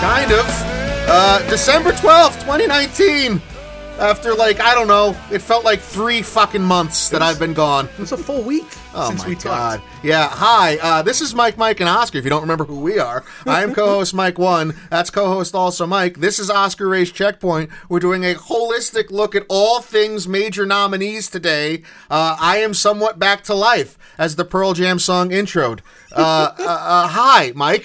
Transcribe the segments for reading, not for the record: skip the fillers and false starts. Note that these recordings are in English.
kind of. December 12th, 2019. After, like, I don't know, it felt like 3 fucking months that I've been gone. It was a full week since we talked. Yeah, hi, this is Mike, and Oscar, if you don't remember who we are. I am co-host Mike 1, that's co-host also Mike. This is Oscar Race Checkpoint. We're doing a holistic look at all things major nominees today. I am somewhat back to life, as the Pearl Jam song introed. Hi, Mike.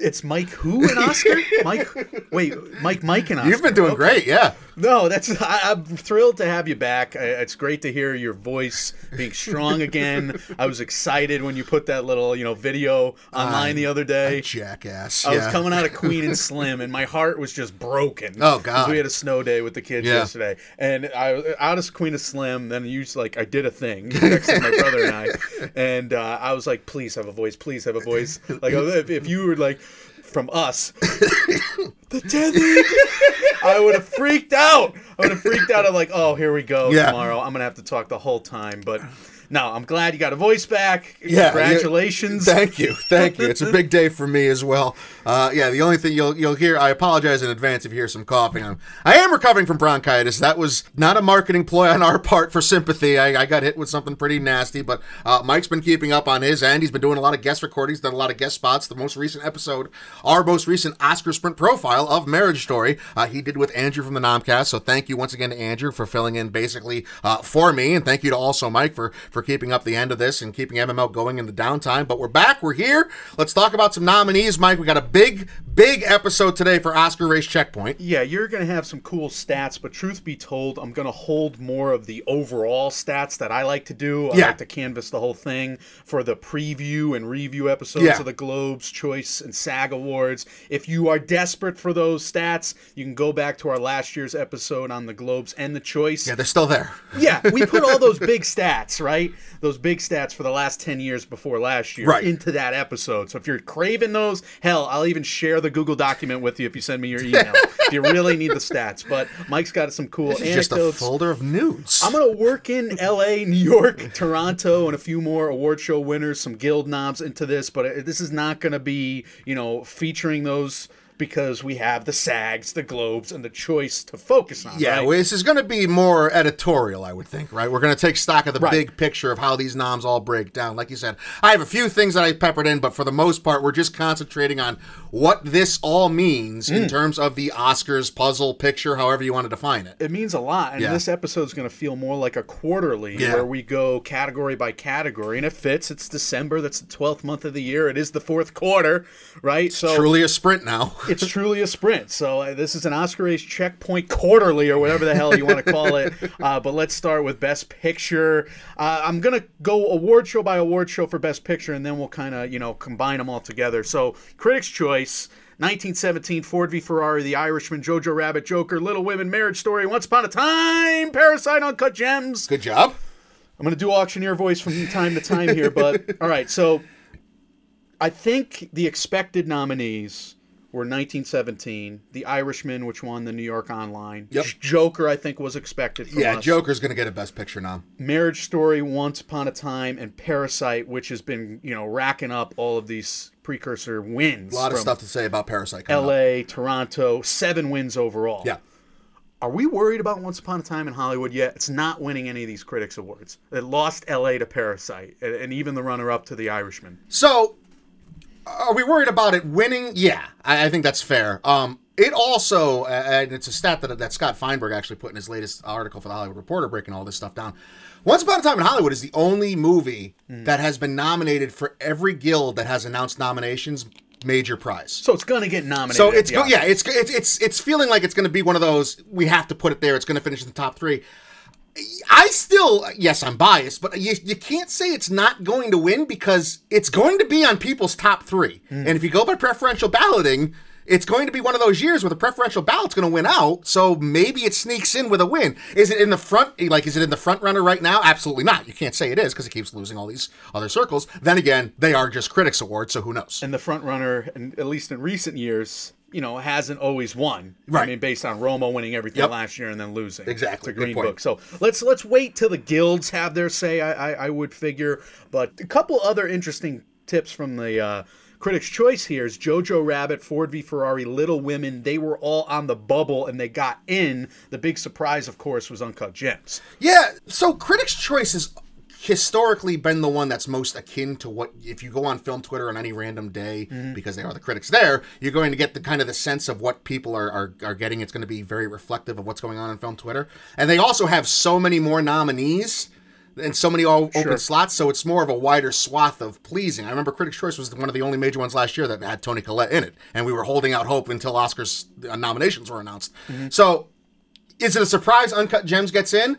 It's Mike who and Oscar? Mike and Oscar. You've been doing great, yeah. No, I'm thrilled to have you back. It's great to hear your voice being strong again. I was excited when you put that little, video online the other day. Jackass. I was coming out of Queen and Slim, and my heart was just broken. Oh, God. Because we had a snow day with the kids yesterday. And I was out of Queen and Slim, then I did a thing. You texted my brother and I. And I was like, please have a voice. Please have a voice. Like, if you were like, from us, the tethered, I would have freaked out. I'm like, oh, here we go. Tomorrow I'm gonna have to talk the whole time. But no, I'm glad you got a voice back. Congratulations. Thank you. It's a big day for me as well. The only thing you'll hear, I apologize in advance if you hear some coughing. I am recovering from bronchitis. That was not a marketing ploy on our part for sympathy. I got hit with something pretty nasty, but Mike's been keeping up on his end. He's been doing a lot of guest recordings, done a lot of guest spots. The most recent episode, our most recent Oscar Sprint profile of Marriage Story, he did with Andrew from the Nomcast. So thank you once again to Andrew for filling in basically for me, and thank you to also Mike for keeping up the end of this and keeping MML going in the downtime. But we're back. We're here. Let's talk about some nominees, Mike. We got a big, big episode today for Oscar Race Checkpoint. Yeah, you're going to have some cool stats, but truth be told, I'm going to hold more of the overall stats that I like to do. I like to canvas the whole thing for the preview and review episodes of the Globes, Choice, and SAG Awards. If you are desperate for those stats, you can go back to our last year's episode on the Globes and the Choice. Yeah, they're still there. Yeah, we put all those big stats, right? Those big stats for the last 10 years before last year into that episode. So if you're craving those, hell, I'll even share the Google document with you if you send me your email. If you really need the stats. But Mike's got some cool anecdotes. Just a folder of nudes. I'm going to work in LA, New York, Toronto, and a few more award show winners, some guild knobs into this. But this is not going to be, featuring those, because we have the SAGs, the Globes, and the Choice to focus on. Yeah, right? Well, this is going to be more editorial, I would think, right? We're going to take stock of the big picture of how these noms all break down. Like you said, I have a few things that I peppered in, but for the most part, we're just concentrating on what this all means in terms of the Oscars puzzle picture, however you want to define it. It means a lot, and this episode's going to feel more like a quarterly where we go category by category, and it fits. It's December. That's the 12th month of the year. It is the fourth quarter, right? It's truly a sprint now. It's truly a sprint. So this is an Oscar Race Checkpoint quarterly or whatever the hell you want to call it. But let's start with Best Picture. I'm going to go award show by award show for Best Picture, and then we'll kind of, combine them all together. So Critics' Choice, 1917, Ford v Ferrari, The Irishman, Jojo Rabbit, Joker, Little Women, Marriage Story, Once Upon a Time, Parasite, Uncut Gems. Good job. I'm going to do auctioneer voice from time to time here, but all right. So I think the expected nominees were 1917, The Irishman, which won the New York Online. Yep. Joker, I think, was expected from us. Joker's going to get a Best Picture nom. Marriage Story, Once Upon a Time, and Parasite, which has been, racking up all of these precursor wins. A lot of stuff to say about Parasite coming LA, up. Toronto, 7 wins overall. Yeah. Are we worried about Once Upon a Time in Hollywood yet? It's not winning any of these Critics' Awards. It lost LA to Parasite, and even the runner-up to The Irishman. So, are we worried about it winning? Yeah, I think that's fair. It also, and it's a stat that Scott Feinberg actually put in his latest article for the Hollywood Reporter, breaking all this stuff down. Once Upon a Time in Hollywood is the only movie that has been nominated for every guild that has announced nominations, major prize. So it's going to get nominated. So it's it's feeling like it's going to be one of those, we have to put it there. It's going to finish in the top 3. I still, yes, I'm biased, but you can't say it's not going to win, because it's going to be on people's top 3. And if you go by preferential balloting, it's going to be one of those years where the preferential ballot's going to win out, so maybe it sneaks in with a win. Is it in the front? Like, is it in the front runner right now? Absolutely not. You can't say it is, because it keeps losing all these other circles. Then again, they are just Critics' Awards, so who knows? And the front runner, at least in recent years, hasn't always won. Right. I mean, based on Roma winning everything last year and then losing. Exactly. To Green Book. So let's wait till the guilds have their say, I would figure. But a couple other interesting tips from the Critics' Choice here is Jojo Rabbit, Ford v Ferrari, Little Women. They were all on the bubble and they got in. The big surprise, of course, was Uncut Gems. Yeah, so Critics' Choice has historically been the one that's most akin to what, if you go on Film Twitter on any random day, because they are the critics there, you're going to get the kind of the sense of what people are getting. It's going to be very reflective of what's going on Film Twitter. And they also have so many more nominees and so many open slots, so it's more of a wider swath of pleasing. I remember Critics' Choice was one of the only major ones last year that had Toni Collette in it, and we were holding out hope until Oscars nominations were announced. So is it a surprise Uncut Gems gets in?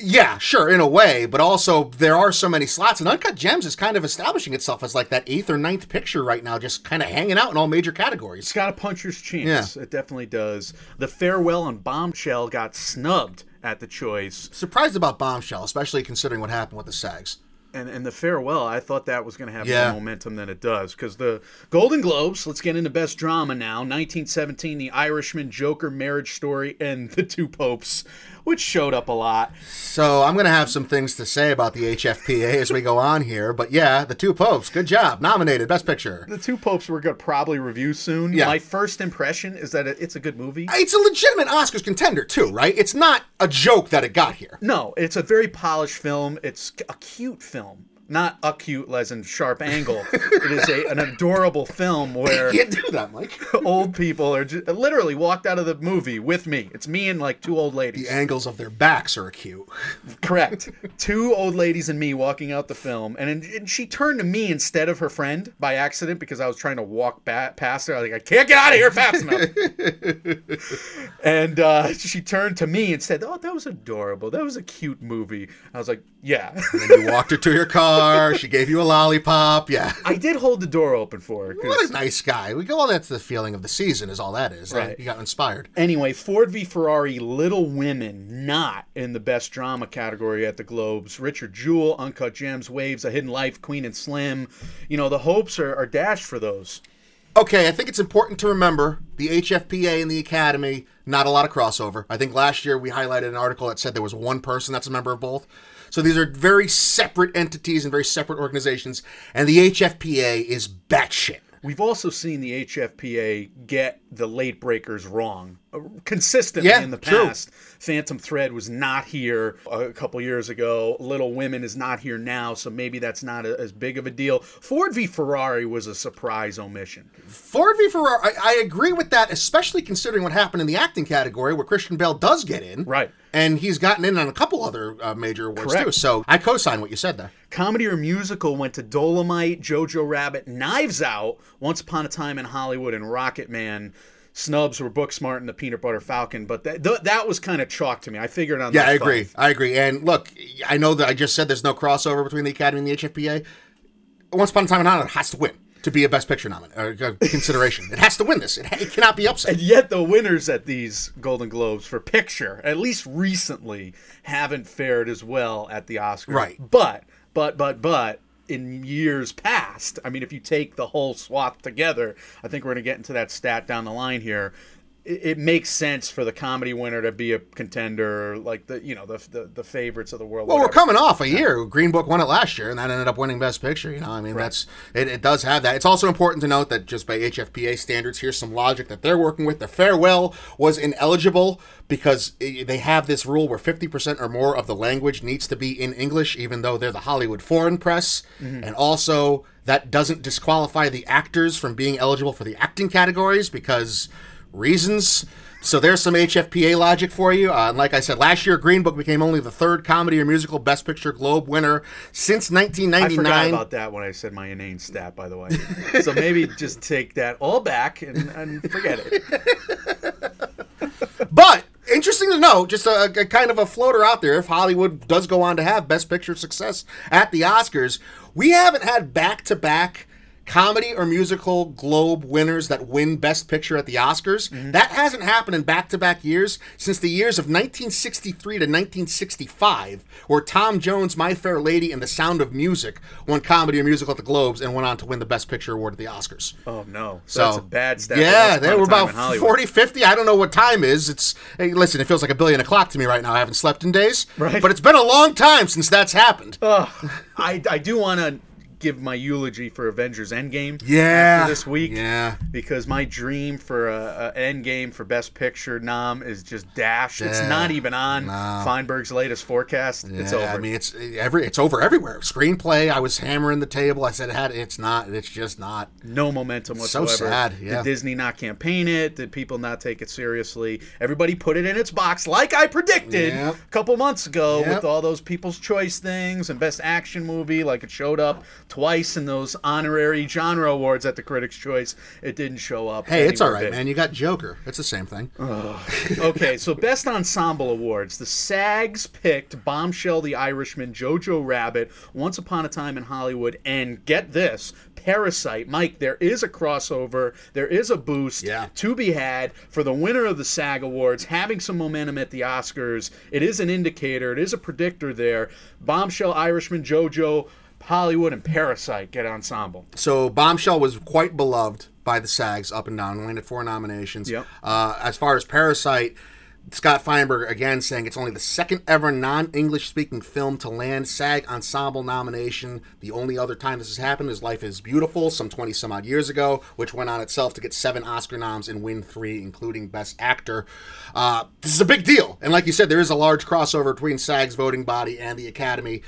Yeah, sure, in a way, but also there are so many slots, and Uncut Gems is kind of establishing itself as like that 8th or 9th picture right now, just kind of hanging out in all major categories. It's got a puncher's chance. Yeah. It definitely does. The Farewell and Bombshell got snubbed at the choice. Surprised about Bombshell, especially considering what happened with the SAGs. And the Farewell, I thought that was going to have more momentum than it does. Because the Golden Globes, let's get into Best Drama now. 1917, The Irishman, Joker, Marriage Story, and The Two Popes, which showed up a lot. So I'm going to have some things to say about the HFPA as we go on here. But yeah, The Two Popes, good job. Nominated, Best Picture. The Two Popes we're going to probably review soon. Yeah. My first impression is that it's a good movie. It's a legitimate Oscars contender too, right? It's not a joke that it got here. No, it's a very polished film. It's a cute film. Not acute, as in sharp angle. It is an adorable film where... You can't do that, Mike. Old people are just, literally walked out of the movie with me. It's me and like two old ladies. The angles of their backs are acute. Correct. Two old ladies and me walking out the film. And she turned to me instead of her friend by accident because I was trying to walk past her. I was like, I can't get out of here fast enough. And she turned to me and said, oh, that was adorable. That was a cute movie. I was like, yeah. And then you walked her to your car. She gave you a lollipop. Yeah. I did hold the door open for her. What a nice guy. We go all that to the feeling of the season is all that is. Right. You got inspired. Anyway, Ford v Ferrari, Little Women, not in the Best Drama category at the Globes. Richard Jewell, Uncut Gems, Waves, A Hidden Life, Queen and Slim. You know, the hopes are dashed for those. Okay, I think it's important to remember the HFPA and the Academy, not a lot of crossover. I think last year we highlighted an article that said there was one person that's a member of both. So these are very separate entities and very separate organizations, and the HFPA is batshit. We've also seen the HFPA get the late breakers wrong consistently in the past. True. Phantom Thread was not here a couple years ago. Little Women is not here now, so maybe that's not as big of a deal. Ford v Ferrari was a surprise omission. Ford v Ferrari, I agree with that, especially considering what happened in the acting category where Christian Bale does get in. Right. And he's gotten in on a couple other major awards too, so I co-sign what you said there. Comedy or musical went to Dolemite, Jojo Rabbit, Knives Out, Once Upon a Time in Hollywood, and Rocket Man. Snubs were Booksmart and The Peanut Butter Falcon, but that was kind of chalk to me. I figured on that. Yeah, I agree. I agree. And look, I know that I just said there's no crossover between the Academy and the HFPA. Once Upon a Time in Hollywood has to win to be a Best Picture consideration. It has to win this. It cannot be upset. And yet the winners at these Golden Globes for picture, at least recently, haven't fared as well at the Oscars. Right. But in years past, I mean, if you take the whole swath together, I think we're going to get into that stat down the line here. It makes sense for the comedy winner to be a contender, like the favorites of the world. Well, whatever. We're coming off a year. Green Book won it last year, and that ended up winning Best Picture. You know, I mean, that's it. It does have that. It's also important to note that just by HFPA standards, here's some logic that they're working with. The Farewell was ineligible because they have this rule where 50% or more of the language needs to be in English, even though they're the Hollywood foreign press, and also that doesn't disqualify the actors from being eligible for the acting categories because. Reasons. So there's some HFPA logic for you. And like I said, last year, Green Book became only the third comedy or musical Best Picture Globe winner since 1999. I forgot about that when I said my inane stat, by the way. So maybe just take that all back and forget it. But interesting to know, just a kind of a floater out there, if Hollywood does go on to have Best Picture success at the Oscars, we haven't had back-to-back comedy or musical Globe winners that win Best Picture at the Oscars. That hasn't happened in back-to-back years since the years of 1963 to 1965, where Tom Jones, My Fair Lady, and The Sound of Music won comedy or musical at the Globes and went on to win the Best Picture award at the Oscars. Oh, no. So that's a bad stat. Yeah, they were about 40, 50. I don't know what time is. Hey, listen, it feels like a billion o'clock to me right now. I haven't slept in days. Right. But it's been a long time since that's happened. I do want to give my eulogy for Avengers Endgame after this week. Yeah. Because my dream for an Endgame for Best Picture nom is just dashed. Yeah. It's not even on Feinberg's latest forecast. Yeah. It's over. I mean, it's over everywhere. Screenplay, I was hammering the table. I said, it's not. It's just not. No momentum whatsoever. So sad. Yeah. Did Disney not campaign it? Did people not take it seriously? Everybody put it in its box like I predicted a couple months ago with all those People's Choice things and Best Action Movie. Like, it showed up twice in those honorary genre awards at the Critics' Choice. It didn't show up. Hey, it's all right, man. You got Joker. It's the same thing. Okay, so Best Ensemble Awards. The SAGs picked Bombshell, The Irishman, Jojo Rabbit, Once Upon a Time in Hollywood, and get this, Parasite. Mike, there is a crossover. There is a boost to be had for the winner of the SAG Awards, having some momentum at the Oscars. It is an indicator. It is a predictor there. Bombshell, Irishman, Jojo, Hollywood, and Parasite get ensemble. So Bombshell was quite beloved by the SAGs up and down. Landed 4 nominations. Yep. As far as Parasite, Scott Feinberg again saying it's only the second ever non-English speaking film to land SAG ensemble nomination. The only other time this has happened is Life is Beautiful some 20 some odd years ago, which went on itself to get 7 Oscar noms and win 3, including Best Actor. This is a big deal. And like you said, there is a large crossover between SAG's voting body and the Academy.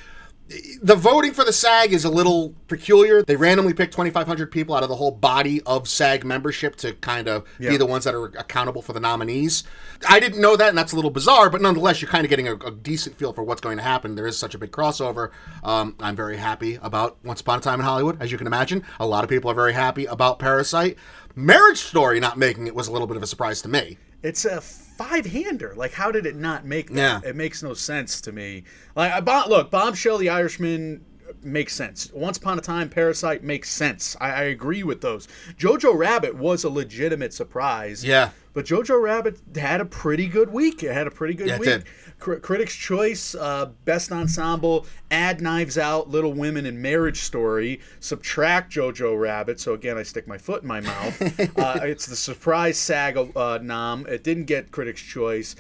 The voting for the SAG is a little peculiar. They randomly pick 2,500 people out of the whole body of SAG membership to kind of be the ones that are accountable for the nominees. I didn't know that, and that's a little bizarre, but nonetheless, you're kind of getting a decent feel for what's going to happen. There is such a big crossover. I'm very happy about Once Upon a Time in Hollywood, as you can imagine. A lot of people are very happy about Parasite. Marriage Story not making it was a little bit of a surprise to me. It's a five-hander. Like, how did it not make that? Yeah. It makes no sense to me. Like, look, Bombshell, The Irishman makes sense. Once Upon a Time, Parasite makes sense. I agree with those. Jojo Rabbit was a legitimate surprise. Yeah. But Jojo Rabbit had a pretty good week. It had a pretty good week. It did. Critics' Choice, Best Ensemble, add Knives Out, Little Women, and Marriage Story, subtract Jojo Rabbit. So, again, I stick my foot in my mouth. It's the surprise SAG nom. It didn't get Critics' Choice.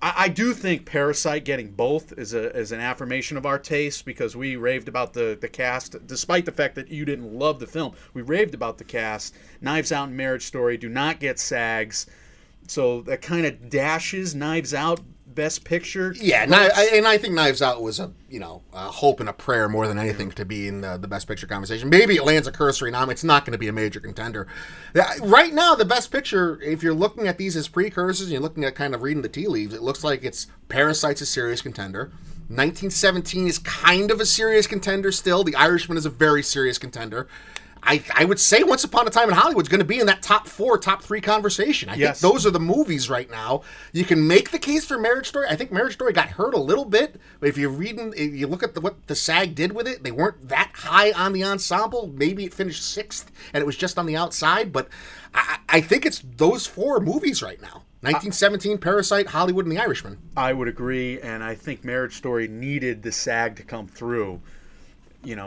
I do think Parasite getting both is an affirmation of our taste, because we raved about the cast, despite the fact that you didn't love the film. We raved about the cast. Knives Out and Marriage Story do not get SAGs. So that kind of dashes Knives Out Best Picture. Yeah, and I think Knives Out was a hope and a prayer more than anything to be in the Best Picture conversation. Maybe it lands a cursory nom. It's not going to be a major contender. Right now, the Best Picture, if you're looking at these as precursors and you're looking at kind of reading the tea leaves, it looks like it's Parasite's a serious contender. 1917 is kind of a serious contender still. The Irishman is a very serious contender. I would say Once Upon a Time in Hollywood is going to be in that top 3 conversation. I think those are the movies right now. You can make the case for Marriage Story. I think Marriage Story got hurt a little bit, but if you look at what the SAG did with it, they weren't that high on the ensemble. Maybe it finished 6th, and it was just on the outside. But I think it's those 4 movies right now. 1917, Parasite, Hollywood, and The Irishman. I would agree, and I think Marriage Story needed the SAG to come through,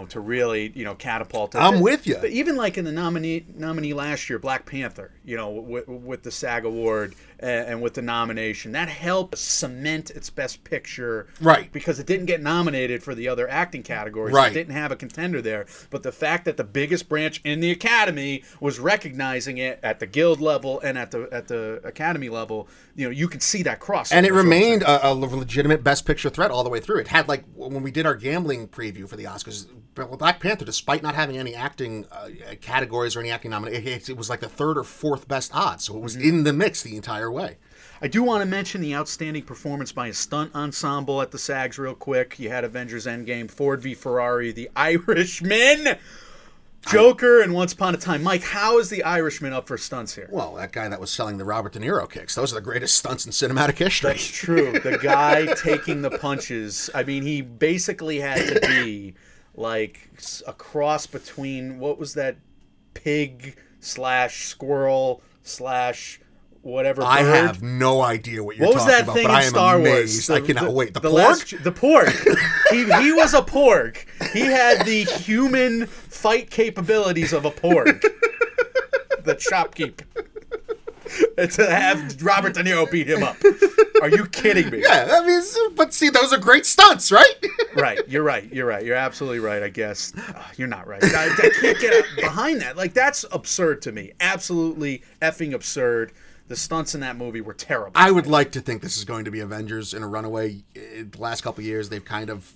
to really, catapult it. I'm with you. But even like in the nominee last year, Black Panther, with the SAG Award and with the nomination, that helped cement its Best Picture. Right. Because it didn't get nominated for the other acting categories. Right. It didn't have a contender there. But the fact that the biggest branch in the Academy was recognizing it at the Guild level and at the Academy level, you could see that crossover. And it remained a legitimate Best Picture threat all the way through. It had, like, when we did our gambling preview for the Oscars, Black Panther, despite not having any acting categories or any acting nominations, it was like the 3rd or 4th best odds. So it was in the mix the entire way. I do want to mention the outstanding performance by a stunt ensemble at the SAGs real quick. You had Avengers Endgame, Ford v Ferrari, The Irishman, Joker, and Once Upon a Time. Mike, how is The Irishman up for stunts here? Well, that guy that was selling the Robert De Niro kicks. Those are the greatest stunts in cinematic history. That's true. The guy taking the punches. I mean, he basically had to be like a cross between, what was that, pig / squirrel /... whatever bird. I have no idea what you're talking about, but I am amazed. I cannot wait. The porg? The porg. He was a porg. He had the human fight capabilities of a porg. The shopkeep. To have Robert De Niro beat him up. Are you kidding me? Yeah, I mean, but see, those are great stunts, right? Right, you're right. You're absolutely right, I guess. You're not right. I can't get behind that. Like, that's absurd to me. Absolutely effing absurd. The stunts in that movie were terrible. I would like to think this is going to be Avengers in a runaway. The last couple of years, they've kind of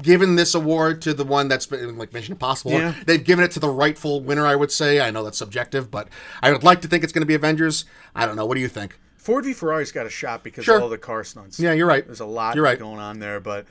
given this award to the one that's been like Mission Impossible. Yeah. They've given it to the rightful winner, I would say. I know that's subjective, but I would like to think it's going to be Avengers. I don't know. What do you think? Ford v Ferrari's got a shot because of all the car stunts. Yeah, you're right. There's a lot going on there, but...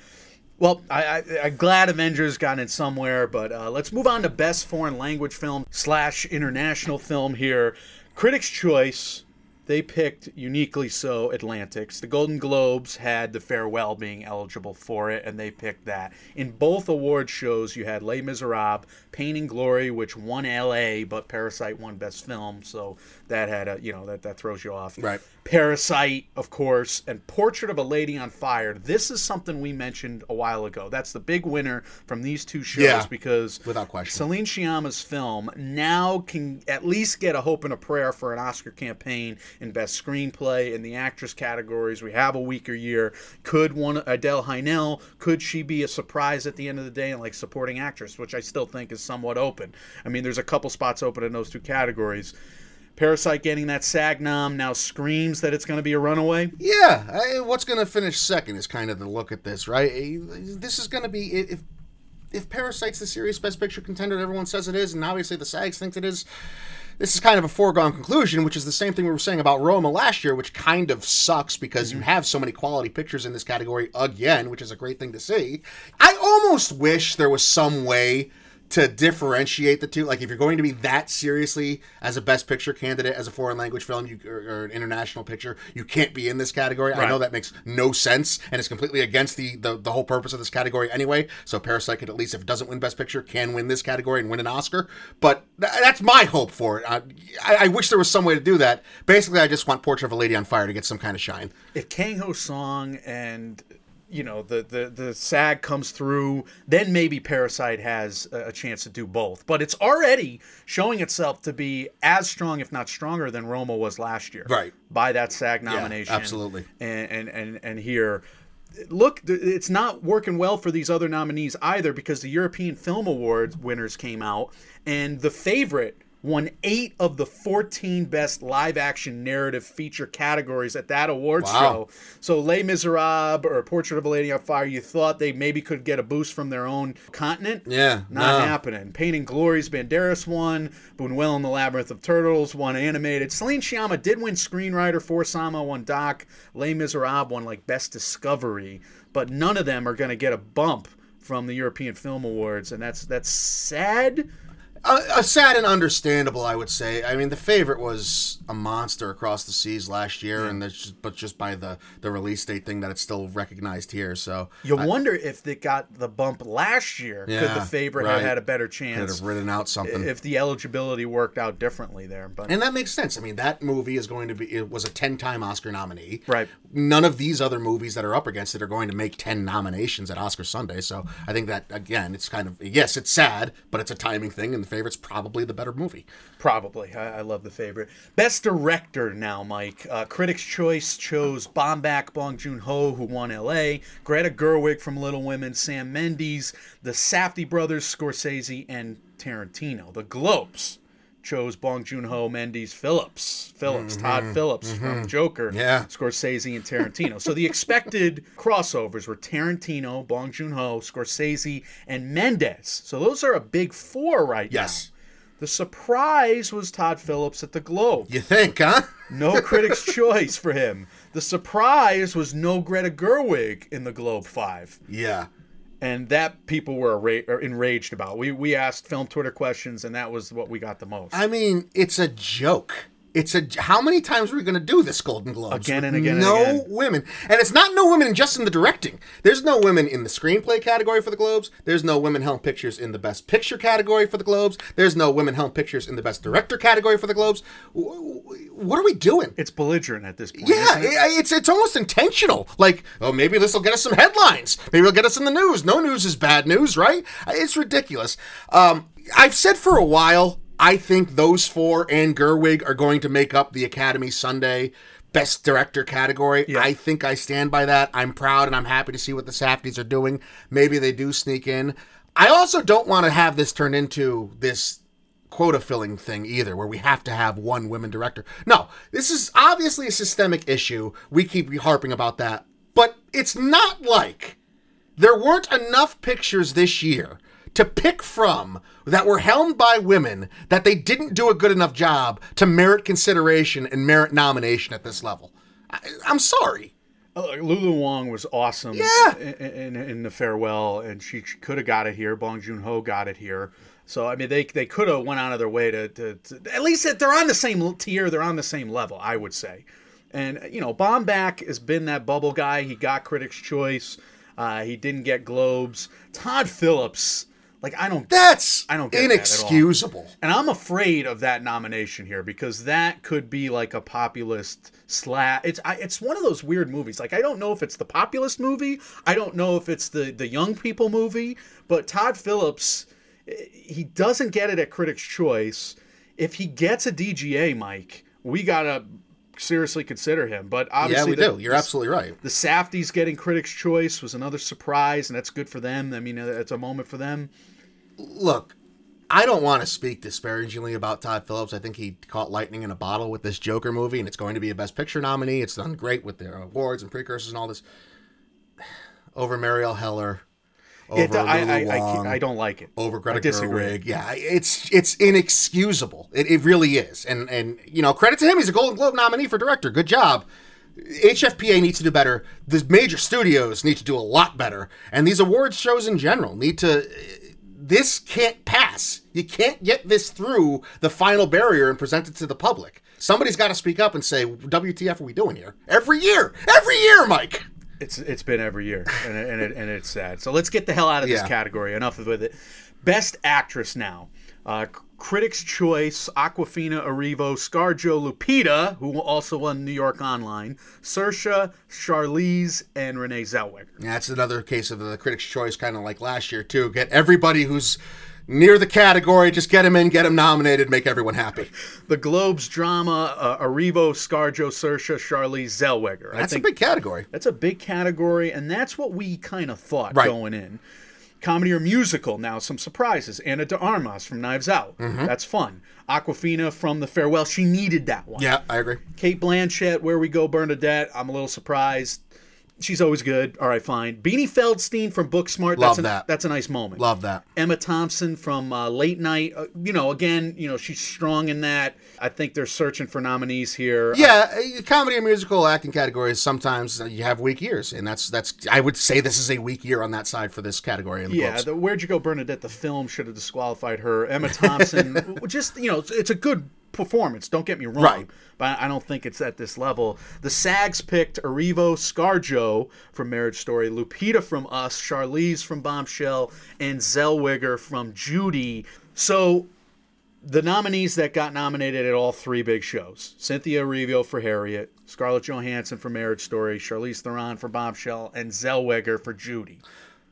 Well, I'm glad Avengers got in somewhere, but let's move on to Best Foreign Language Film / International Film here. Critics' Choice... They picked, uniquely so, Atlantics. The Golden Globes had The Farewell being eligible for it, and they picked that. In both award shows, you had Les Miserables, Pain and Glory, which won L.A., but Parasite won Best Film, so that had a, that throws you off. Right. Parasite, of course, and Portrait of a Lady on Fire. This is something we mentioned a while ago. That's the big winner from these two shows because without question, Celine Sciamma's film now can at least get a hope and a prayer for an Oscar campaign. In Best Screenplay, in the actress categories, we have a weaker year. Could Adele Haenel, could she be a surprise at the end of the day and like supporting actress, which I still think is somewhat open. I mean, there's a couple spots open in those two categories. Parasite getting that SAG nom now screams that it's going to be a runaway. Yeah, what's going to finish second is kind of the look at this, right? This is going to be... If Parasite's the serious Best Picture contender, everyone says it is, and obviously the SAGs think it is, this is kind of a foregone conclusion, which is the same thing we were saying about Roma last year, which kind of sucks because you have so many quality pictures in this category again, which is a great thing to see. I almost wish there was some way to differentiate the two. Like, if you're going to be that seriously as a Best Picture candidate, as a foreign language film or an international picture, you can't be in this category. Right. I know that makes no sense, and it's completely against the whole purpose of this category anyway. So Parasite could at least, if it doesn't win Best Picture, can win this category and win an Oscar. But that's my hope for it. I wish there was some way to do that. Basically, I just want Portrait of a Lady on Fire to get some kind of shine. If Kang Ho Song and... the SAG comes through, then maybe Parasite has a chance to do both. But it's already showing itself to be as strong, if not stronger, than Roma was last year. Right. By that SAG nomination. Yeah, absolutely. And here... Look, it's not working well for these other nominees either because the European Film Awards winners came out, and The Favorite... won 8 of the 14 best live-action narrative feature categories at that awards show. So Les Miserables or Portrait of a Lady on Fire, you thought they maybe could get a boost from their own continent? Yeah. Not happening. Pain and Glory's Banderas won. Buñuel and the Labyrinth of Turtles won animated. Celine Sciamma did win screenwriter. For Sama won doc. Les Miserables won like best discovery. But none of them are going to get a bump from the European Film Awards. And that's sad. A sad and understandable, I would say. I mean, The Favorite was a monster across the seas last year, and just by the release date thing that it's still recognized here. So you wonder if they got the bump last year. Yeah, could The Favorite have had a better chance? Could have ridden out something if the eligibility worked out differently there. But and that makes sense. I mean, that movie is going to be. It was a 10-time Oscar nominee. Right. None of these other movies that are up against it are going to make 10 nominations at Oscar Sunday. So I think that again, it's kind of it's sad, but it's a timing thing and The Favorite's probably the better movie. Probably. I love The Favorite. Best Director now, Mike. Critics' Choice chose Bong Joon-ho, who won L.A., Greta Gerwig from Little Women, Sam Mendes, the Safdie brothers, Scorsese, and Tarantino. The Globes chose Bong Joon-ho, Mendes, Phillips, Todd Phillips from Joker, Scorsese, and Tarantino. So the expected crossovers were Tarantino, Bong Joon-ho, Scorsese, and Mendes. So those are a big four now. The surprise was Todd Phillips at the Globe. You think, huh? No Critics' Choice for him. The surprise was no Greta Gerwig in the Globe 5. Yeah. And that people were enraged about. We asked Film Twitter questions, and that was what we got the most. I mean, it's a joke. How many times are we going to do this Golden Globes? Again and again and again. No women. And it's not no women just in the directing. There's no women in the screenplay category for the Globes. There's no women helm pictures in the Best Picture category for the Globes. There's no women helm pictures in the Best Director category for the Globes. What are we doing? It's belligerent at this point. Yeah, it's almost intentional. Like, oh, maybe this will get us some headlines. Maybe it'll get us in the news. No news is bad news, right? It's ridiculous. I've said for a while... I think those four and Gerwig are going to make up the Academy Sunday Best Director category. Yeah. I think I stand by that. I'm proud and I'm happy to see what the Safdies are doing. Maybe they do sneak in. I also don't want to have this turn into this quota filling thing either, where we have to have one women director. No, this is obviously a systemic issue. We keep harping about that. But it's not like there weren't enough pictures this year to pick from that were helmed by women that they didn't do a good enough job to merit consideration and merit nomination at this level. I'm sorry. Lulu Wang was awesome in The Farewell, and she could have got it here. Bong Joon-ho got it here. So, I mean, they could have went out of their way to at least they're on the same tier. They're on the same level, I would say. And, you know, Bomback has been that bubble guy. He got Critics' Choice. He didn't get Globes. Todd Phillips... I don't get inexcusable. That at all. And I'm afraid of that nomination here because that could be like a populist slap. It's one of those weird movies. Like, I don't know if it's the populist movie. I don't know if it's the young people movie. But Todd Phillips, he doesn't get it at Critics' Choice. If he gets a DGA, Mike, we gotta seriously consider him. But obviously, we do. You're absolutely right. The Safdies getting Critics' Choice was another surprise, and that's good for them. I mean, it's a moment for them. Look, I don't want to speak disparagingly about Todd Phillips. I think he caught lightning in a bottle with this Joker movie, and it's going to be a Best Picture nominee. It's done great with their awards and precursors and all this. Over Mariel Heller, I don't like it. Over Greta Gerwig. Yeah, it's inexcusable. It really is. And you know, credit to him. He's a Golden Globe nominee for director. Good job. HFPA needs to do better. The major studios need to do a lot better. And these awards shows in general need to... This can't pass. You can't get this through the final barrier and present it to the public. Somebody's got to speak up and say, WTF are we doing here? Every year, Mike. It's been every year, and it's sad. So let's get the hell out of this category. Enough with it. Best Actress now. Critics' Choice, Awkwafina Erivo, Scarjo Lupita, who also won New York Online, Saoirse, Charlize, and Renee Zellweger. Yeah, that's another case of the Critics' Choice, kind of like last year, too. Get everybody who's near the category, just get them in, get them nominated, make everyone happy. The Globes drama, Erivo, Scarjo, Saoirse, Charlize, Zellweger. I think a big category. That's a big category, and that's what we kind of thought going in. Comedy or musical, now some surprises. Ana de Armas from Knives Out. Mm-hmm. That's fun. Awkwafina from The Farewell. She needed that one. Yeah, I agree. Cate Blanchett, Where We Go, Bernadette. I'm a little surprised. She's always good. All right, fine. Beanie Feldstein from Booksmart. That's a nice moment. Love that. Emma Thompson from Late Night. She's strong in that. I think they're searching for nominees here. Yeah, comedy and musical acting categories, sometimes you have weak years. And that's. I would say this is a weak year on that side for this category. In the books. Where'd You Go, Bernadette? The film should have disqualified her. Emma Thompson, it's a good performance, don't get me wrong, right, but I don't think it's at this level. The SAGs picked Erivo, Scarjo from Marriage Story, Lupita from Us, Charlize from Bombshell, and Zellweger from Judy. So the nominees that got nominated at all three big shows, Cynthia Erivo for Harriet, Scarlett Johansson for Marriage Story, Charlize Theron for Bombshell, and Zellweger for Judy.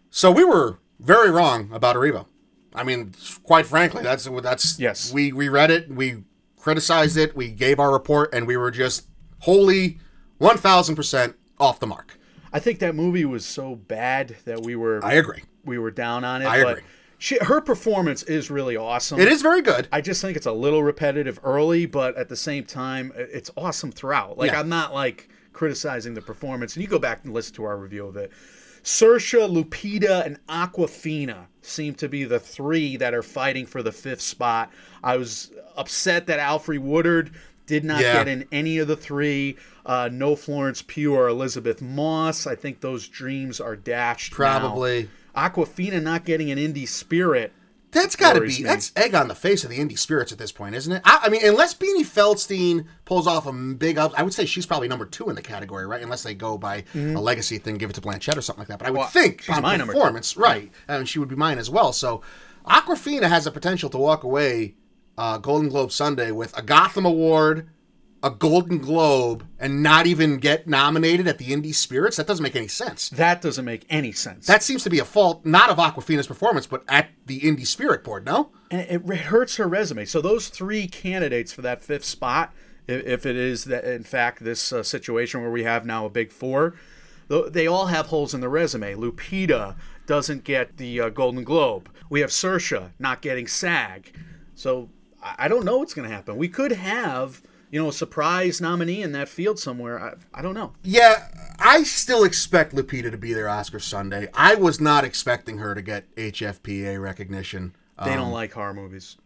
So we were very wrong about Erivo. I mean, quite frankly, that's yes. We read it, we criticized it, we gave our report, and we were just wholly 1,000% off the mark. I think that movie was so bad that we were down on it. I agree. Her performance is really awesome. It is very good. I just think it's a little repetitive early, but at the same time, it's awesome throughout. I'm not criticizing the performance, and you go back and listen to our review of it. Saoirse, Lupita, and Awkwafina seem to be the three that are fighting for the fifth spot. I was upset that Alfre Woodard did not get in any of the three. No Florence Pugh or Elizabeth Moss. I think those dreams are dashed. Probably. Now, Awkwafina not getting an indie spirit. That's got to be that's egg on the face of the indie spirits at this point, isn't it? I mean, unless Beanie Feldstein pulls off a big up, I would say she's probably number two in the category, right? Unless they go by a legacy thing, give it to Blanchett or something like that. But I would think she's my performance, number two. Right? And she would be mine as well. So Awkwafina has the potential to walk away Golden Globe Sunday with a Gotham Award, a Golden Globe, and not even get nominated at the Indie Spirits? That doesn't make any sense. That seems to be a fault, not of Awkwafina's performance, but at the Indie Spirit Board, no? And it hurts her resume. So those three candidates for that fifth spot, if it is that in fact this situation where we have now a big four. They all have holes in their resume. Lupita doesn't get the Golden Globe. We have Saoirse not getting SAG. So I don't know what's going to happen. We could have, you know, a surprise nominee in that field somewhere. I don't know. Yeah, I still expect Lupita to be there Oscar Sunday. I was not expecting her to get HFPA recognition. They don't like horror movies.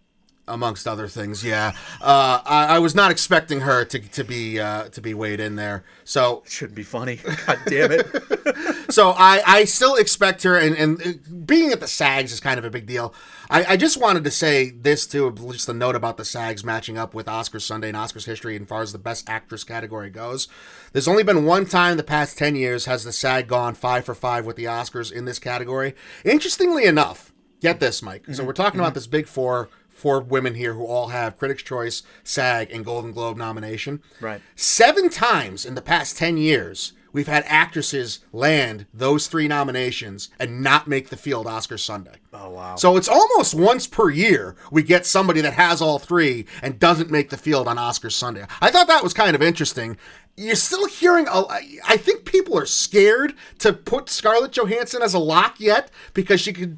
Amongst other things, yeah. I was not expecting her to be weighed in there. So it shouldn't be funny. God damn it. So I still expect her, and being at the SAGs is kind of a big deal. I just wanted to say this, too, just a note about the SAGs matching up with Oscars Sunday and Oscars history as far as the Best Actress category goes. There's only been one time in the past 10 years has the SAG gone 5 for 5 with the Oscars in this category. Interestingly enough, get this, Mike. Mm-hmm. So we're talking about this big four women here who all have Critics' Choice, SAG, and Golden Globe nomination. Right. 7 times in the past 10 years, we've had actresses land those 3 nominations and not make the field Oscar Sunday. Oh, wow. So it's almost once per year we get somebody that has all 3 and doesn't make the field on Oscar Sunday. I thought that was kind of interesting. You're still hearing, I think people are scared to put Scarlett Johansson as a lock yet because she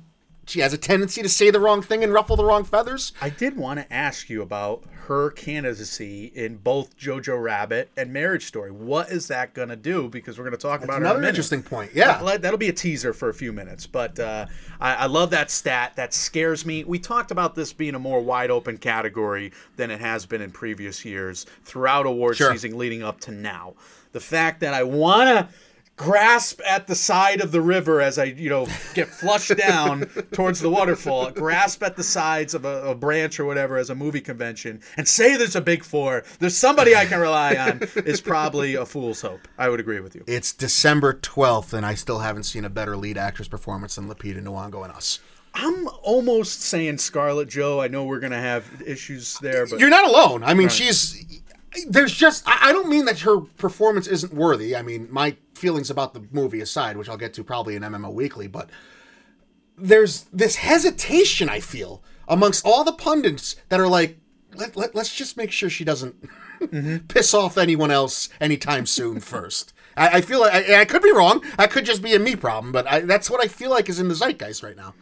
has a tendency to say the wrong thing and ruffle the wrong feathers. I did want to ask you about her candidacy in both Jojo Rabbit and Marriage Story. What is that going to do? Because we're going to talk about her in a minute. Another interesting point, yeah. That'll be a teaser for a few minutes. But I love that stat. That scares me. We talked about this being a more wide-open category than it has been in previous years throughout award season leading up to now. The fact that I want to grasp at the side of the river as I, get flushed down towards the waterfall, grasp at the sides of a branch or whatever as a movie convention and say there's a big four, there's somebody I can rely on, is probably a fool's hope. I would agree with you. It's December 12th, and I still haven't seen a better lead actress performance than Lupita Nyong'o in Us. I'm almost saying Scarlett Jo. I know we're going to have issues there. But you're not alone. I mean, right. There's just, I don't mean that her performance isn't worthy. I mean, my feelings about the movie aside, which I'll get to probably in MMO Weekly, but there's this hesitation, I feel, amongst all the pundits that are like, let's just make sure she doesn't piss off anyone else anytime soon first. I feel like, I could be wrong. I could just be a me problem, but that's what I feel like is in the zeitgeist right now.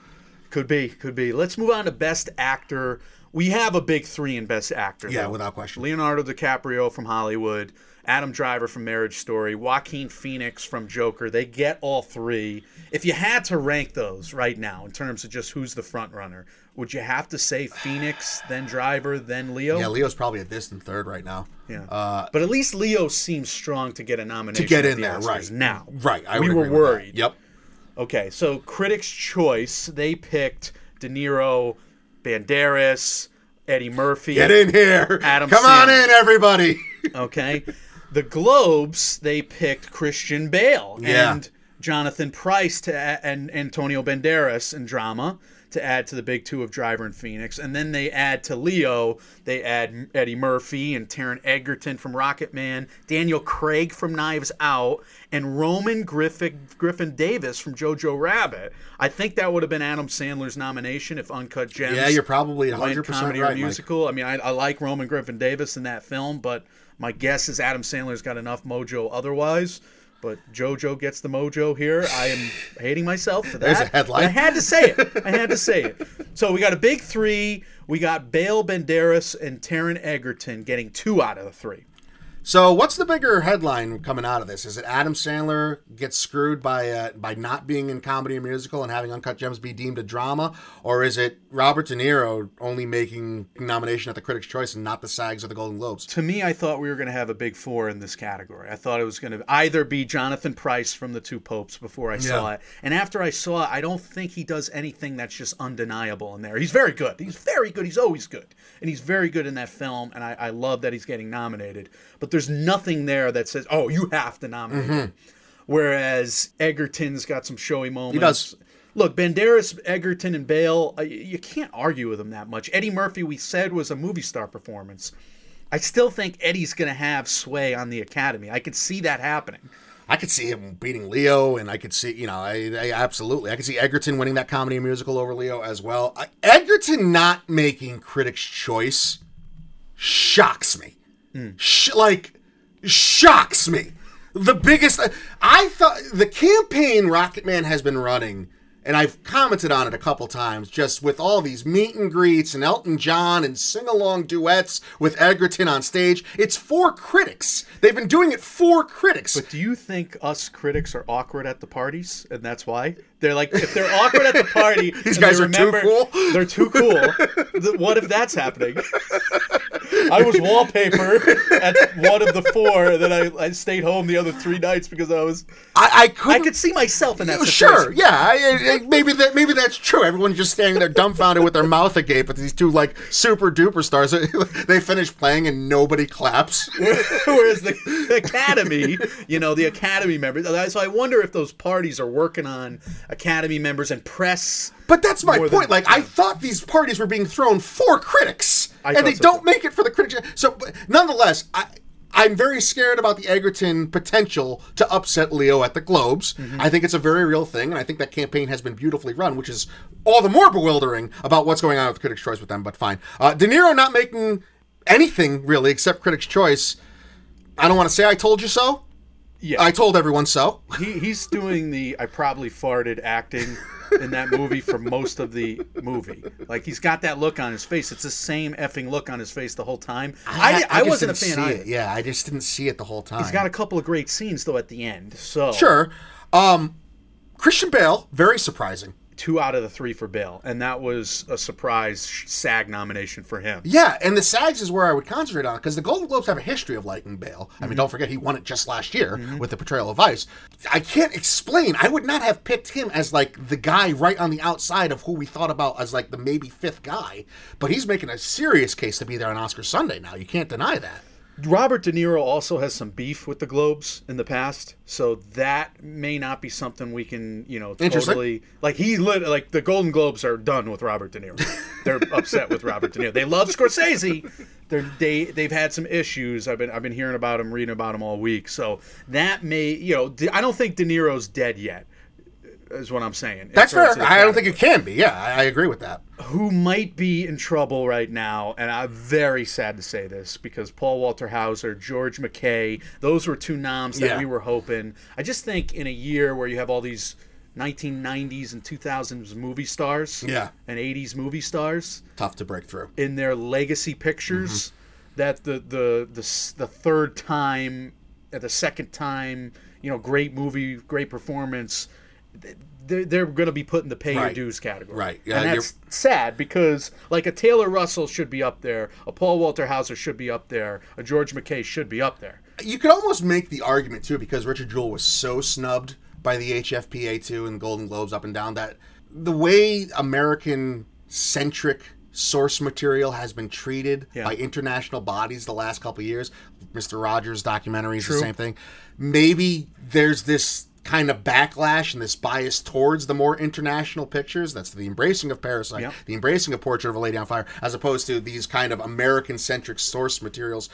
Could be. Let's move on to Best Actor. We have a big 3 in Best Actor. Yeah, without question. Leonardo DiCaprio from Hollywood, Adam Driver from Marriage Story, Joaquin Phoenix from Joker. They get all 3. If you had to rank those right now in terms of just who's the front runner, would you have to say Phoenix, then Driver, then Leo? Yeah, Leo's probably a distant third right now. Yeah, but at least Leo seems strong to get a nomination. To get in there, right. Now. Right, we were worried. Yep. Okay, so Critics' Choice, they picked De Niro, Banderas, Eddie Murphy. Get in here. Adam Sandler. Come on in, everybody. Okay. The Globes, they picked Christian Bale and Jonathan Pryce and Antonio Banderas in drama to add to the big 2 of Driver and Phoenix. And then they add to Leo, they add Eddie Murphy and Taron Egerton from Rocket Man, Daniel Craig from Knives Out, and Roman Griffin Davis from Jojo Rabbit. I think that would have been Adam Sandler's nomination if Uncut Gems. Yeah, you're probably 100% comedy right, or musical. Mike. I mean, I like Roman Griffin Davis in that film, but my guess is Adam Sandler's got enough mojo otherwise. But Jojo gets the mojo here. I am hating myself for that. There's a headline. But I had to say it. So we got a big 3. We got Bale, Banderas, and Taron Egerton getting 2 out of the 3. So what's the bigger headline coming out of this? Is it Adam Sandler gets screwed by not being in comedy or musical and having Uncut Gems be deemed a drama? Or is it Robert De Niro only making nomination at the Critics' Choice and not the SAGs or the Golden Globes? To me, I thought we were going to have a big 4 in this category. I thought it was going to either be Jonathan Pryce from The Two Popes before I saw it. And after I saw it, I don't think he does anything that's just undeniable in there. He's very good. He's always good. And he's very good in that film. And I love that he's getting nominated. But there's nothing there that says, oh, you have to nominate him. Whereas Egerton's got some showy moments. He does. Look, Banderas, Egerton, and Bale, you can't argue with them that much. Eddie Murphy, we said, was a movie star performance. I still think Eddie's going to have sway on the Academy. I could see that happening. I could see him beating Leo, and I could see, I absolutely. I could see Egerton winning that comedy and musical over Leo as well. Egerton not making Critics' Choice shocks me. shocks me. The biggest... I thought... The campaign Rocket Man has been running, and I've commented on it a couple times, just with all these meet and greets and Elton John and sing-along duets with Egerton on stage. It's for critics. They've been doing it for critics. But do you think us critics are awkward at the parties, and that's why? They're like, if they're awkward at the party... These guys are too cool? They're too cool. What if that's happening? I was wallpaper at one of the four, and then I stayed home the other three nights because I was... I could see myself in that situation. Sure, yeah. Maybe that's true. Everyone's just standing there dumbfounded with their mouth agape, but these two, like, super-duper stars, they finish playing and nobody claps. Whereas the Academy, you know, the Academy members... So I wonder if those parties are working on Academy members and press... But that's my point. I thought these parties were being thrown for critics, and they don't make it for the critics. So, but nonetheless, I'm very scared about the Egerton potential to upset Leo at the Globes. Mm-hmm. I think it's a very real thing, and I think that campaign has been beautifully run, which is all the more bewildering about what's going on with Critics' Choice with them, but fine. De Niro not making anything, really, except Critics' Choice. I don't want to say I told you so. Yeah, I told everyone so. He's doing the I probably farted acting in that movie for most of the movie. Like, he's got that look on his face. It's the same effing look on his face the whole time. I wasn't a fan of it. Yeah, I just didn't see it the whole time. He's got a couple of great scenes, though, at the end. So sure. Christian Bale, very surprising. 2 out of the 3 for Bale, and that was a surprise SAG nomination for him. Yeah, and the SAGs is where I would concentrate on, because the Golden Globes have a history of liking Bale. I mean, don't forget, he won it just last year with the portrayal of Vice. I can't explain. I would not have picked him as, like, the guy right on the outside of who we thought about as, like, the maybe fifth guy, but he's making a serious case to be there on Oscar Sunday now. You can't deny that. Robert De Niro also has some beef with the Globes in the past, so that may not be something we can, you know, totally... Like, the Golden Globes are done with Robert De Niro. They're upset with Robert De Niro. They love Scorsese. They've had some issues. I've been hearing about him, reading about him all week. So that may, you know... I don't think De Niro's dead yet, is what I'm saying. That's fair. I don't think it can be. Yeah, I agree with that. Who might be in trouble right now, and I'm very sad to say this, because Paul Walter Hauser, George McKay, those were two noms that we were hoping. I just think in a year where you have all these 1990s and 2000s movie stars and 80s movie stars. Tough to break through. In their legacy pictures, that the third time, the second time, you know, great movie, great performance, they're going to be put in the pay your dues category. Right. Yeah, and that's sad, because, like, a Taylor Russell should be up there, a Paul Walter Hauser should be up there, a George McKay should be up there. You could almost make the argument, too, because Richard Jewell was so snubbed by the HFPA, too, and Golden Globes up and down, that the way American-centric source material has been treated by international bodies the last couple of years, Mr. Rogers' documentaries, the same thing, maybe there's this... kind of backlash and this bias towards the more international pictures. That's the embracing of Parasite, the embracing of Portrait of a Lady on Fire, as opposed to these kind of American-centric source materials.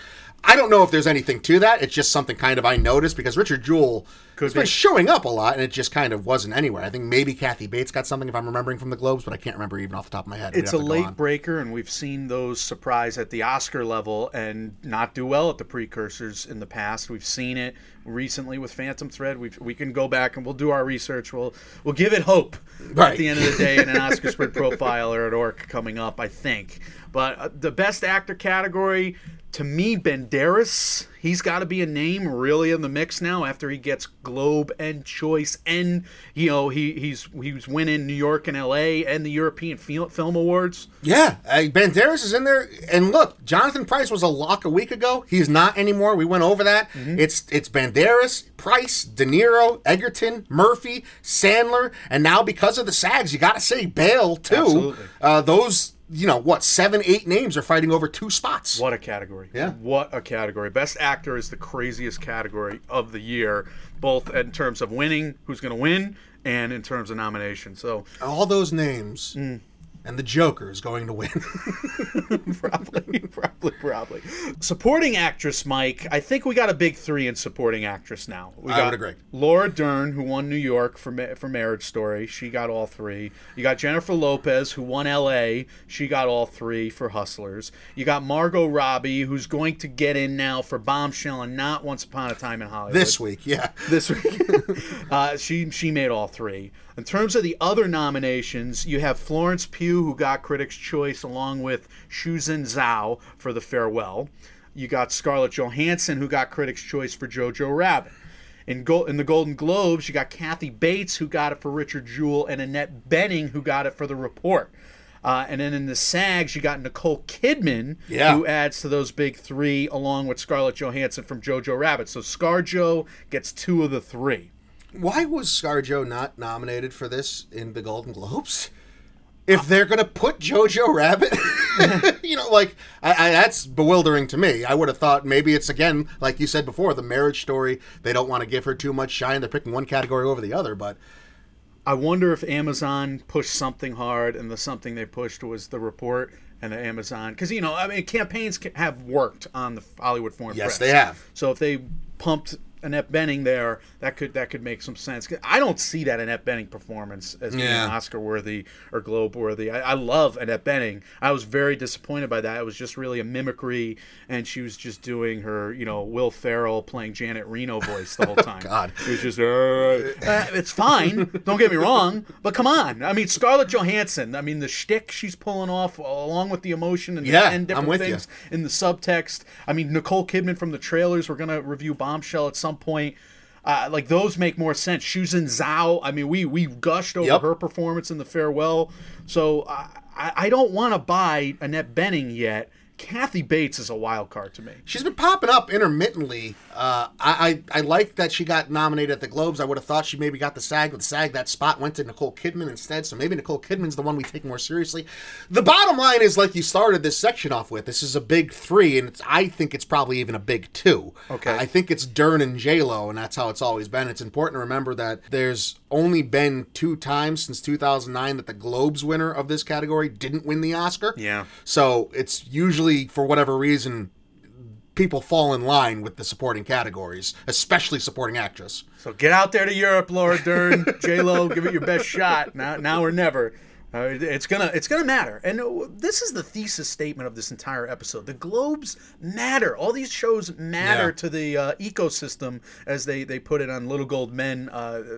I don't know if there's anything to that. It's just something kind of I noticed, because Richard Jewell has been showing up a lot, and it just kind of wasn't anywhere. I think maybe Kathy Bates got something, if I'm remembering, from the Globes, but I can't remember even off the top of my head. It's a late breaker, and we've seen those surprise at the Oscar level and not do well at the precursors in the past. We've seen it recently with Phantom Thread. We can go back and we'll do our research. We'll give it hope at the end of the day in an Oscar spread profile or an orc coming up, I think. But the Best Actor category... To me, Banderas, he's got to be a name really in the mix now after he gets Globe and Choice, and, you know, he was winning New York and L.A. and the European Film Awards. Yeah, Banderas is in there. And look, Jonathan Pryce was a lock a week ago. He's not anymore. We went over that. Mm-hmm. It's Banderas, Pryce, De Niro, Egerton, Murphy, Sandler, and now because of the SAGs, you got to say Bale, too. Absolutely. Those... You know, what, 7, 8 names are fighting over 2 spots. What a category. Yeah. What a category. Best Actor is the craziest category of the year, both in terms of winning, who's going to win, and in terms of nomination. So all those names And the Joker is going to win. Probably. Supporting actress, Mike. I think we got a big three in supporting actress now. I would agree. Laura Dern, who won New York for Marriage Story. She got all three. You got Jennifer Lopez, who won L.A. She got all three for Hustlers. You got Margot Robbie, who's going to get in now for Bombshell and not Once Upon a Time in Hollywood. This week. She made all three. In terms of the other nominations, you have Florence Pugh, who got Critics' Choice, along with Shuzhen Zhao for The Farewell. You got Scarlett Johansson, who got Critics' Choice for Jojo Rabbit. In the Golden Globes, you got Kathy Bates, who got it for Richard Jewell, and Annette Bening, who got it for The Report. And then in the SAGs, you got Nicole Kidman, who adds to those big three, along with Scarlett Johansson from Jojo Rabbit. So ScarJo gets two of the three. Why was ScarJo not nominated for this in the Golden Globes? If they're going to put Jojo Rabbit, that's bewildering to me. I would have thought maybe it's, again, like you said before, the Marriage Story. They don't want to give her too much shine. They're picking one category over the other, but... I wonder if Amazon pushed something hard, and the something they pushed was The Report and the Amazon. Because, campaigns have worked on the Hollywood Foreign Press. Yes, they have. So if they pumped... Annette Bening there, that could make some sense. I don't see that Annette Bening performance as being Oscar-worthy or Globe-worthy. I love Annette Bening. I was very disappointed by that. It was just really a mimicry, and she was just doing her, Will Ferrell playing Janet Reno voice the whole time. Oh, God. It was just, it's fine. Don't get me wrong, but come on. I mean, Scarlett Johansson, the shtick she's pulling off along with the emotion and the 10 different things in the subtext. Nicole Kidman from the trailers. We're going to review Bombshell at some point, those make more sense. Shuzhen Zhao, we gushed over her performance in The Farewell, so I don't want to buy Annette Bening yet. Kathy Bates is a wild card to me. She's been popping up intermittently. I like that she got nominated at the Globes. I would have thought she maybe got the SAG, but the SAG, that spot went to Nicole Kidman instead, so maybe Nicole Kidman's the one we take more seriously. The bottom line is, like you started this section off with, this is a big three, and I think it's probably even a big two. Okay. I think it's Dern and J-Lo, and that's how it's always been. It's important to remember that there's only been two times since 2009 that the Globes winner of this category didn't win the Oscar. Yeah. So it's usually, for whatever reason, people fall in line with the supporting categories, especially supporting actress. So get out there to Europe, Laura Dern, J-Lo, give it your best shot, now or never. It's gonna matter. And this is the thesis statement of this entire episode. The Globes matter. All these shows matter to the ecosystem, as they put it on Little Gold Men,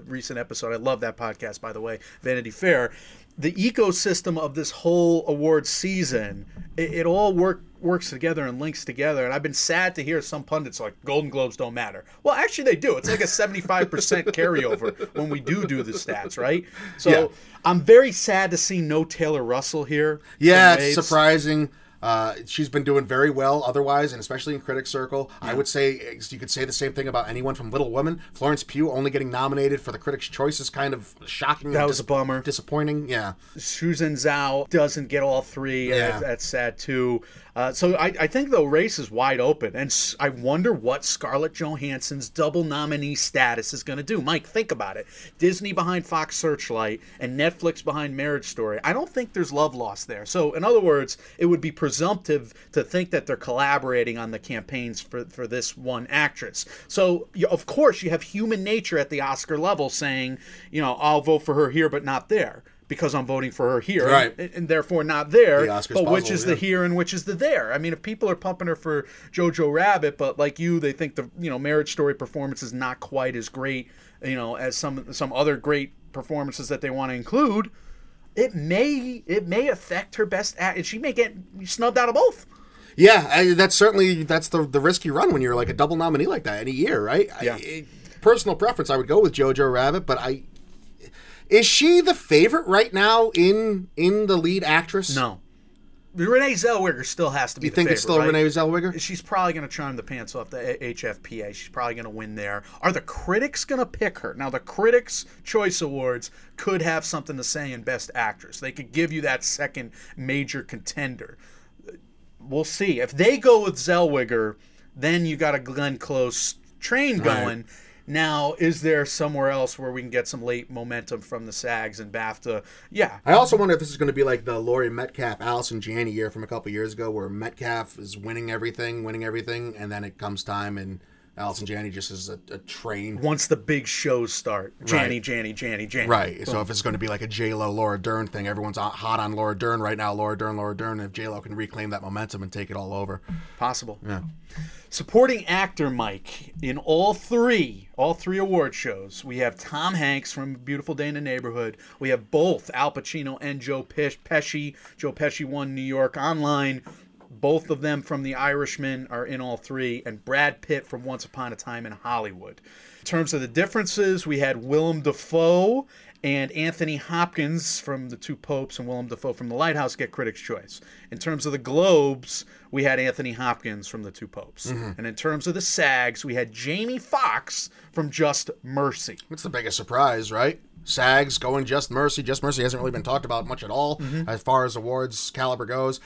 recent episode. I love that podcast, by the way, Vanity Fair. The ecosystem of this whole award season, it all works together and links together. And I've been sad to hear some pundits like, Golden Globes don't matter. Well, actually, they do. It's like a 75% carryover when we do the stats, right? So I'm very sad to see no Taylor Russell here. Yeah, it's surprising. She's been doing very well otherwise, and especially in critic circle. I would say you could say the same thing about anyone from Little Women. Florence Pugh only getting nominated for the Critics' Choice is kind of shocking. That was a bummer. Disappointing, yeah. Shuzhen Zhao doesn't get all three. Yeah. That's sad, too. So I think the race is wide open, and I wonder what Scarlett Johansson's double nominee status is going to do. Mike, think about it. Disney behind Fox Searchlight and Netflix behind Marriage Story. I don't think there's love lost there. So, in other words, it would be presumptive to think that they're collaborating on the campaigns for this one actress. So, of course, you have human nature at the Oscar level saying, I'll vote for her here but not there, because I'm voting for her here, right, and therefore not there, the Oscar's but puzzle, which is the here and which is the there. If people are pumping her for Jojo Rabbit, but like you, they think the Marriage Story performance is not quite as great, as some other great performances that they want to include, it may affect her best act, and she may get snubbed out of both. Yeah, that's the risk you run when you're like a double nominee like that any year, right? Yeah. Personal preference, I would go with Jojo Rabbit, but Is she the favorite right now in the lead actress? No. Renee Zellweger still has to be the favorite. You think it's still right? Renee Zellweger? She's probably going to charm the pants off the HFPA. She's probably going to win there. Are the critics going to pick her? Now, the Critics' Choice Awards could have something to say in Best Actress. They could give you that second major contender. We'll see. If they go with Zellweger, then you got a Glenn Close train going. Right. Now, is there somewhere else where we can get some late momentum from the SAGs and BAFTA? Yeah. I also wonder if this is going to be like the Laurie Metcalf, Allison Janney year from a couple years ago, where Metcalf is winning everything, and then it comes time and Allison Janney just is a train. Once the big shows start, Janney. Right. Boom. So if it's going to be like a J-Lo, Laura Dern thing, everyone's hot on Laura Dern right now, Laura Dern. If J-Lo can reclaim that momentum and take it all over. Possible. Yeah. Supporting actor, Mike, in all three award shows, we have Tom Hanks from A Beautiful Day in the Neighborhood. We have both Al Pacino and Joe Pesci. Joe Pesci won New York Online. Both of them from The Irishman are in all three, and Brad Pitt from Once Upon a Time in Hollywood. In terms of the differences, we had Willem Dafoe and Anthony Hopkins from The Two Popes and Willem Dafoe from The Lighthouse get Critics' Choice. In terms of the Globes, we had Anthony Hopkins from The Two Popes. Mm-hmm. And in terms of the SAGs, we had Jamie Foxx from Just Mercy. That's the biggest surprise, right? SAGs going Just Mercy. Just Mercy hasn't really been talked about much at all as far as awards caliber goes.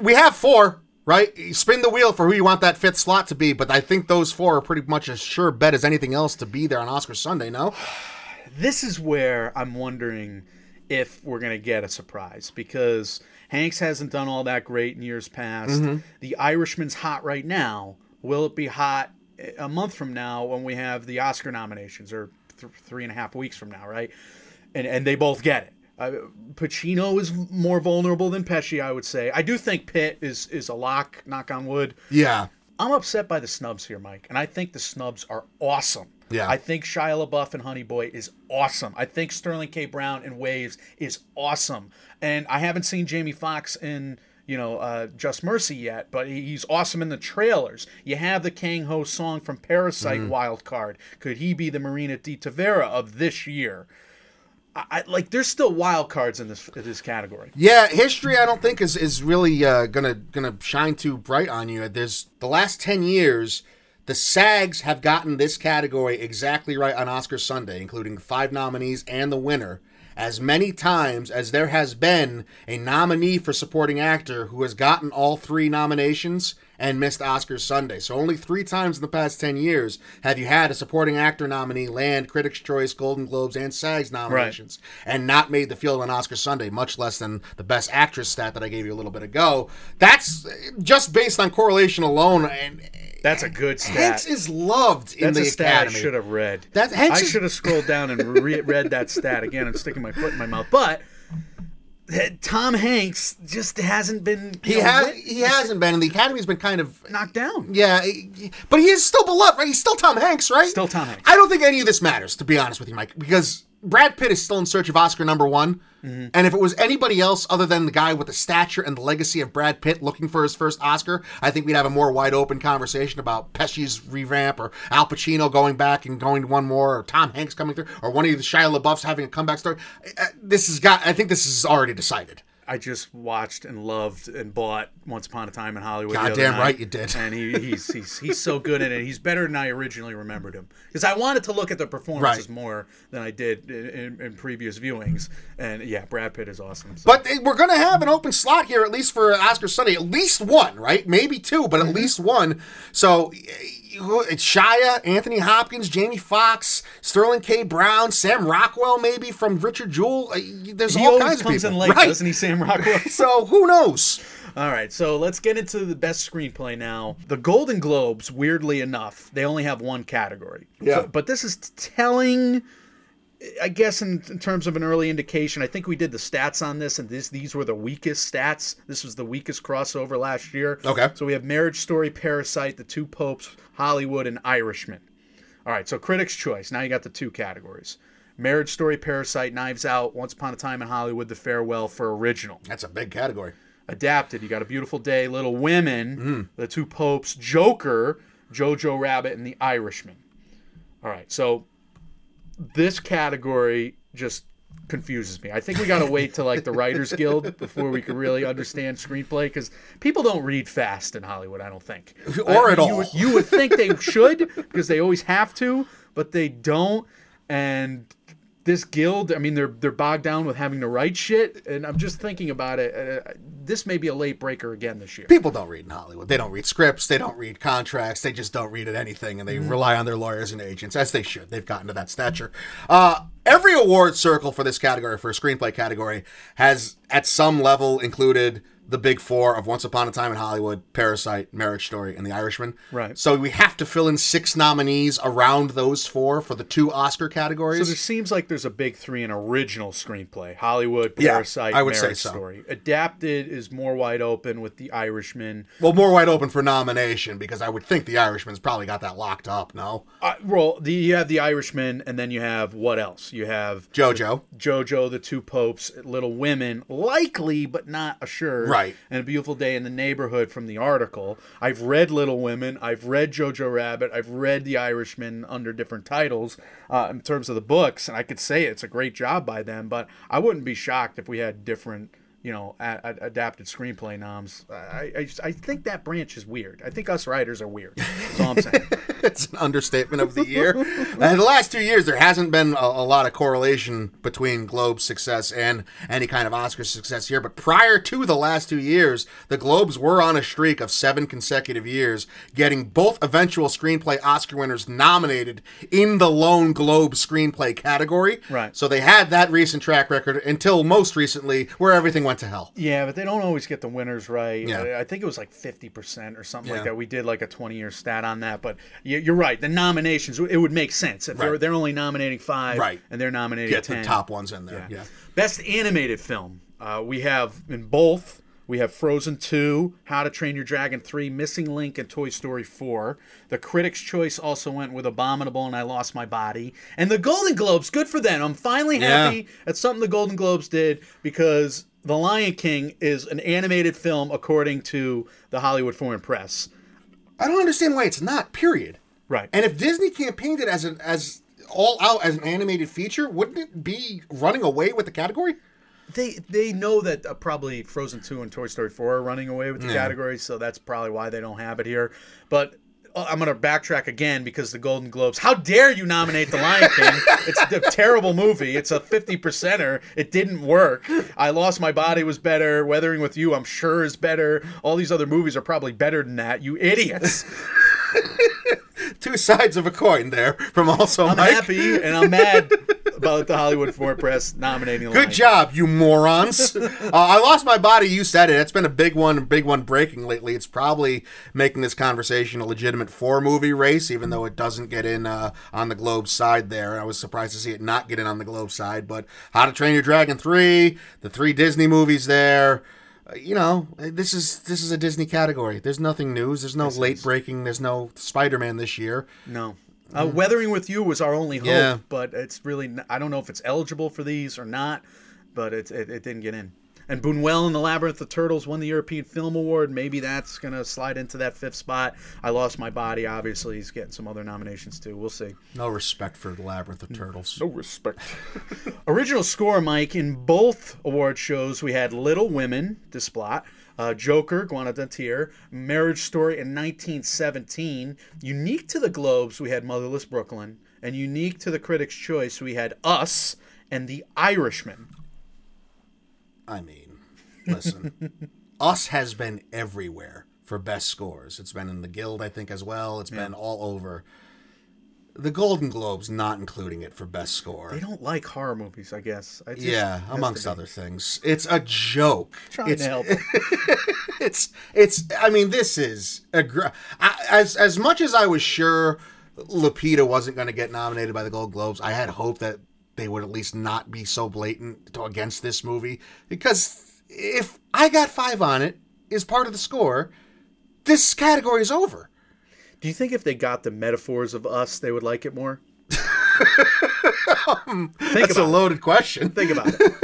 We have four, right? Spin the wheel for who you want that fifth slot to be, but I think those four are pretty much as sure bet as anything else to be there on Oscar Sunday, no? This is where I'm wondering if we're going to get a surprise, because Hanks hasn't done all that great in years past. Mm-hmm. The Irishman's hot right now. Will it be hot a month from now when we have the Oscar nominations, or 3.5 weeks from now, right? And they both get it. Pacino is more vulnerable than Pesci, I would say. I do think Pitt is a lock, knock on wood. Yeah. I'm upset by the snubs here, Mike, and I think the snubs are awesome. Yeah. I think Shia LaBeouf and Honey Boy is awesome. I think Sterling K. Brown in Waves is awesome. And I haven't seen Jamie Foxx in, Just Mercy yet, but he's awesome in the trailers. You have the Kang Ho song from Parasite wild card. Could he be the Marina de Tavera of this year? I there's still wild cards in this category. Yeah, history I don't think is really gonna shine too bright on you. There's the last 10 years, the SAGs have gotten this category exactly right on Oscar Sunday, including 5 nominees and the winner, as many times as there has been a nominee for supporting actor who has gotten all 3 nominations and missed Oscar Sunday. So only 3 times in the past 10 years have you had a supporting actor nominee land Critics' Choice, Golden Globes, and SAGs nominations, right, and not made the field on Oscar Sunday, much less than the Best Actress stat that I gave you a little bit ago. That's just based on correlation alone. That's a good stat. Hanks is loved in the Academy. That's a stat I should have read. I should have scrolled down and read that stat again. I'm sticking my foot in my mouth. But Tom Hanks just hasn't been... He hasn't been, and the Academy's been kind of... knocked down. Yeah, but he is still beloved, right? He's still Tom Hanks, right? Still Tom Hanks. I don't think any of this matters, to be honest with you, Mike, because Brad Pitt is still in search of Oscar #1, and if it was anybody else other than the guy with the stature and the legacy of Brad Pitt looking for his first Oscar, I think we'd have a more wide-open conversation about Pesci's revamp, or Al Pacino going back and going to one more, or Tom Hanks coming through, or one of the Shia LaBeoufs having a comeback story. I think this is already decided. I just watched and loved and bought Once Upon a Time in Hollywood. Goddamn right you did. And he's so good in it. He's better than I originally remembered him, because I wanted to look at the performances more than I did in previous viewings. And yeah, Brad Pitt is awesome. So. But we're going to have an open slot here, at least for Oscar Sunday. At least one, right? Maybe two, but at least one. So it's Shia, Anthony Hopkins, Jamie Foxx, Sterling K. Brown, Sam Rockwell maybe from Richard Jewell. There's all kinds of people. He always comes in late, doesn't he, Sam Rockwell? So who knows? All right, so let's get into the best screenplay now. The Golden Globes, weirdly enough, they only have one category. Yeah. So, but this is telling, I guess, in terms of an early indication. I think we did the stats on this, and these were the weakest stats. This was the weakest crossover last year. Okay. So we have Marriage Story, Parasite, The Two Popes, Hollywood, and Irishman. All right, so Critics' Choice. Now you got the two categories. Marriage Story, Parasite, Knives Out, Once Upon a Time in Hollywood, The Farewell for Original. That's a big category. Adapted. You got A Beautiful Day, Little Women, The Two Popes, Joker, Jojo Rabbit, and The Irishman. All right, so this category just confuses me. I think we got to wait till the Writers Guild before we can really understand screenplay, because people don't read fast in Hollywood, I don't think. Or at all. You would think they should, because they always have to, but they don't. And this guild, I mean, they're bogged down with having to write shit. And I'm just thinking about it. This may be a late breaker again this year. People don't read in Hollywood. They don't read scripts. They don't read contracts. They just don't read at anything. And they rely on their lawyers and agents, as they should. They've gotten to that stature. Every award circle for this category, for a screenplay category, has at some level included the big four of Once Upon a Time in Hollywood, Parasite, Marriage Story, and The Irishman. Right. So we have to fill in 6 nominees around those four for the 2 Oscar categories. So it seems like there's a big 3 in original screenplay. Hollywood, Parasite, yeah, I would Marriage say so. Story. Adapted is more wide open with The Irishman. Well, more wide open for nomination, because I would think The Irishman's probably got that locked up, no? Well, you have The Irishman, and then you have what else? You have... Jojo, The Two Popes, Little Women, likely, but not assured. Right. And A Beautiful Day in the Neighborhood from the article. I've read Little Women. I've read Jojo Rabbit. I've read The Irishman under different titles in terms of the books. And I could say it's a great job by them, but I wouldn't be shocked if we had different, you know, adapted screenplay noms. I think that branch is weird. I think us writers are weird. That's all I'm saying. It's an understatement of the year. In the last 2 years, there hasn't been a lot of correlation between Globe's success and any kind of Oscar success here. But prior to the last 2 years, the Globes were on a streak of 7 consecutive years, getting both eventual screenplay Oscar winners nominated in the lone Globe screenplay category. Right. So they had that recent track record until most recently, where everything went to hell. Yeah, but they don't always get the winners right. Yeah. I think it was like 50% or something like that. We did like a 20-year stat on that, but you're right. The nominations, it would make sense. If they're only nominating 5 and they're nominating 10. Get the top ones in there. Yeah. Best animated film. We have in both, we have Frozen 2, How to Train Your Dragon 3, Missing Link, and Toy Story 4. The Critics' Choice also went with Abominable and I Lost My Body. And the Golden Globes, good for them. I'm finally happy at something the Golden Globes did, because... The Lion King is an animated film, according to the Hollywood Foreign Press. I don't understand why it's not, period. Right. And if Disney campaigned it as all out as an animated feature, wouldn't it be running away with the category? They know that probably Frozen 2 and Toy Story 4 are running away with the category, so that's probably why they don't have it here. But... I'm going to backtrack again, because the Golden Globes, how dare you nominate The Lion King? It's a terrible movie. It's a 50%er. It didn't work. I Lost My Body was better. Weathering with You, I'm sure, is better. All these other movies are probably better than that. You idiots. Two sides of a coin there from also Mike. I'm happy and I'm mad about the Hollywood Foreign Press nominating The Lion King. Good job, you morons. I Lost My Body, you said it. It's been a big one breaking lately. It's probably making this conversation a legitimate 4-movie race, even though it doesn't get in on the Globe side there. I was surprised to see it not get in on the Globe side, but How to Train Your Dragon 3, the 3 Disney movies there. You know, this is a Disney category. There's nothing new. There's no late breaking. There's no Spider-Man this year. No. Weathering with You was our only hope, but it's really, I don't know if it's eligible for these or not, but it didn't get in. And Buñuel and the Labyrinth of Turtles won the European Film Award. Maybe that's going to slide into that 5th spot. I Lost My Body, obviously. He's getting some other nominations, too. We'll see. No respect for the Labyrinth of Turtles. No respect. Original score, Mike. In both award shows, we had Little Women, Desplat, Joker, Guana Dantier, Marriage Story, and 1917. Unique to the Globes, we had Motherless Brooklyn. And unique to the Critics' Choice, we had Us and The Irishman. I mean, listen, Us has been everywhere for best scores. It's been in the Guild, I think, as well. It's been all over. The Golden Globes not including it for best score. They don't like horror movies, I guess. Amongst other things. It's a joke. Trying to help. It's. I mean, this is as much as I was sure Lupita wasn't going to get nominated by the Golden Globes, I had hope that they would at least not be so blatant against this movie. Because if I Got 5 on it is part of the score, this category is over. Do you think if they got the metaphors of Us, they would like it more? That's a loaded question. Think about it.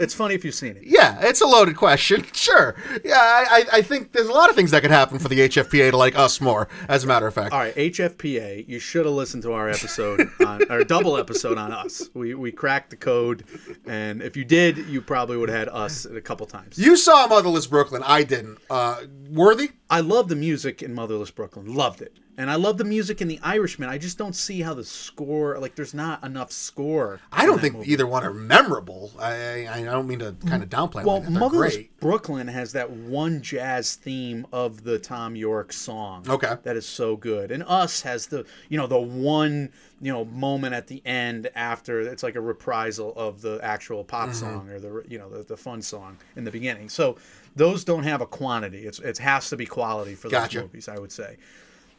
It's funny if you've seen it. Yeah, it's a loaded question. Sure. Yeah, I think there's a lot of things that could happen for the HFPA to like Us more, as a matter of fact. All right, HFPA, you should have listened to our episode, our double episode on Us. We cracked the code, and if you did, you probably would have had Us a couple times. You saw Motherless Brooklyn. I didn't. Worthy? I love the music in Motherless Brooklyn. Loved it. And I love the music in The Irishman. I just don't see how the score, like, there's not enough score. I don't think either one are memorable. I don't mean to kind of downplay. Well, Motherless Brooklyn has that one jazz theme of the Tom York song. Okay. That is so good. And Us has the, you know, the one, you know, moment at the end after it's like a reprisal of the actual pop song or the, you know, the fun song in the beginning. So those don't have a quantity. It has to be quality for those movies, I would say.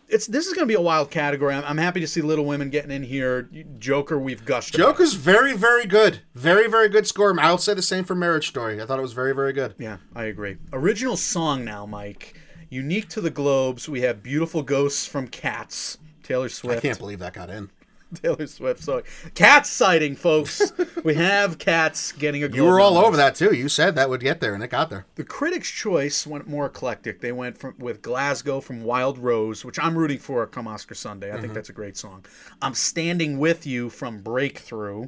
This is going to be a wild category. I'm happy to see Little Women getting in here. Joker, we've gushed about. Joker's very, very good. Very, very good score. I'll say the same for Marriage Story. I thought it was very, very good. Yeah, I agree. Original song now, Mike. Unique to the Globes, we have Beautiful Ghosts from Cats. Taylor Swift. I can't believe that got in. Taylor Swift. So, Cats sighting, folks. We have Cats getting a Globe. You were all over that, too. You said that would get there, and it got there. The Critics' Choice went more eclectic. They went with Glasgow from Wild Rose, which I'm rooting for come Oscar Sunday. I think that's a great song. I'm Standing With You from Breakthrough.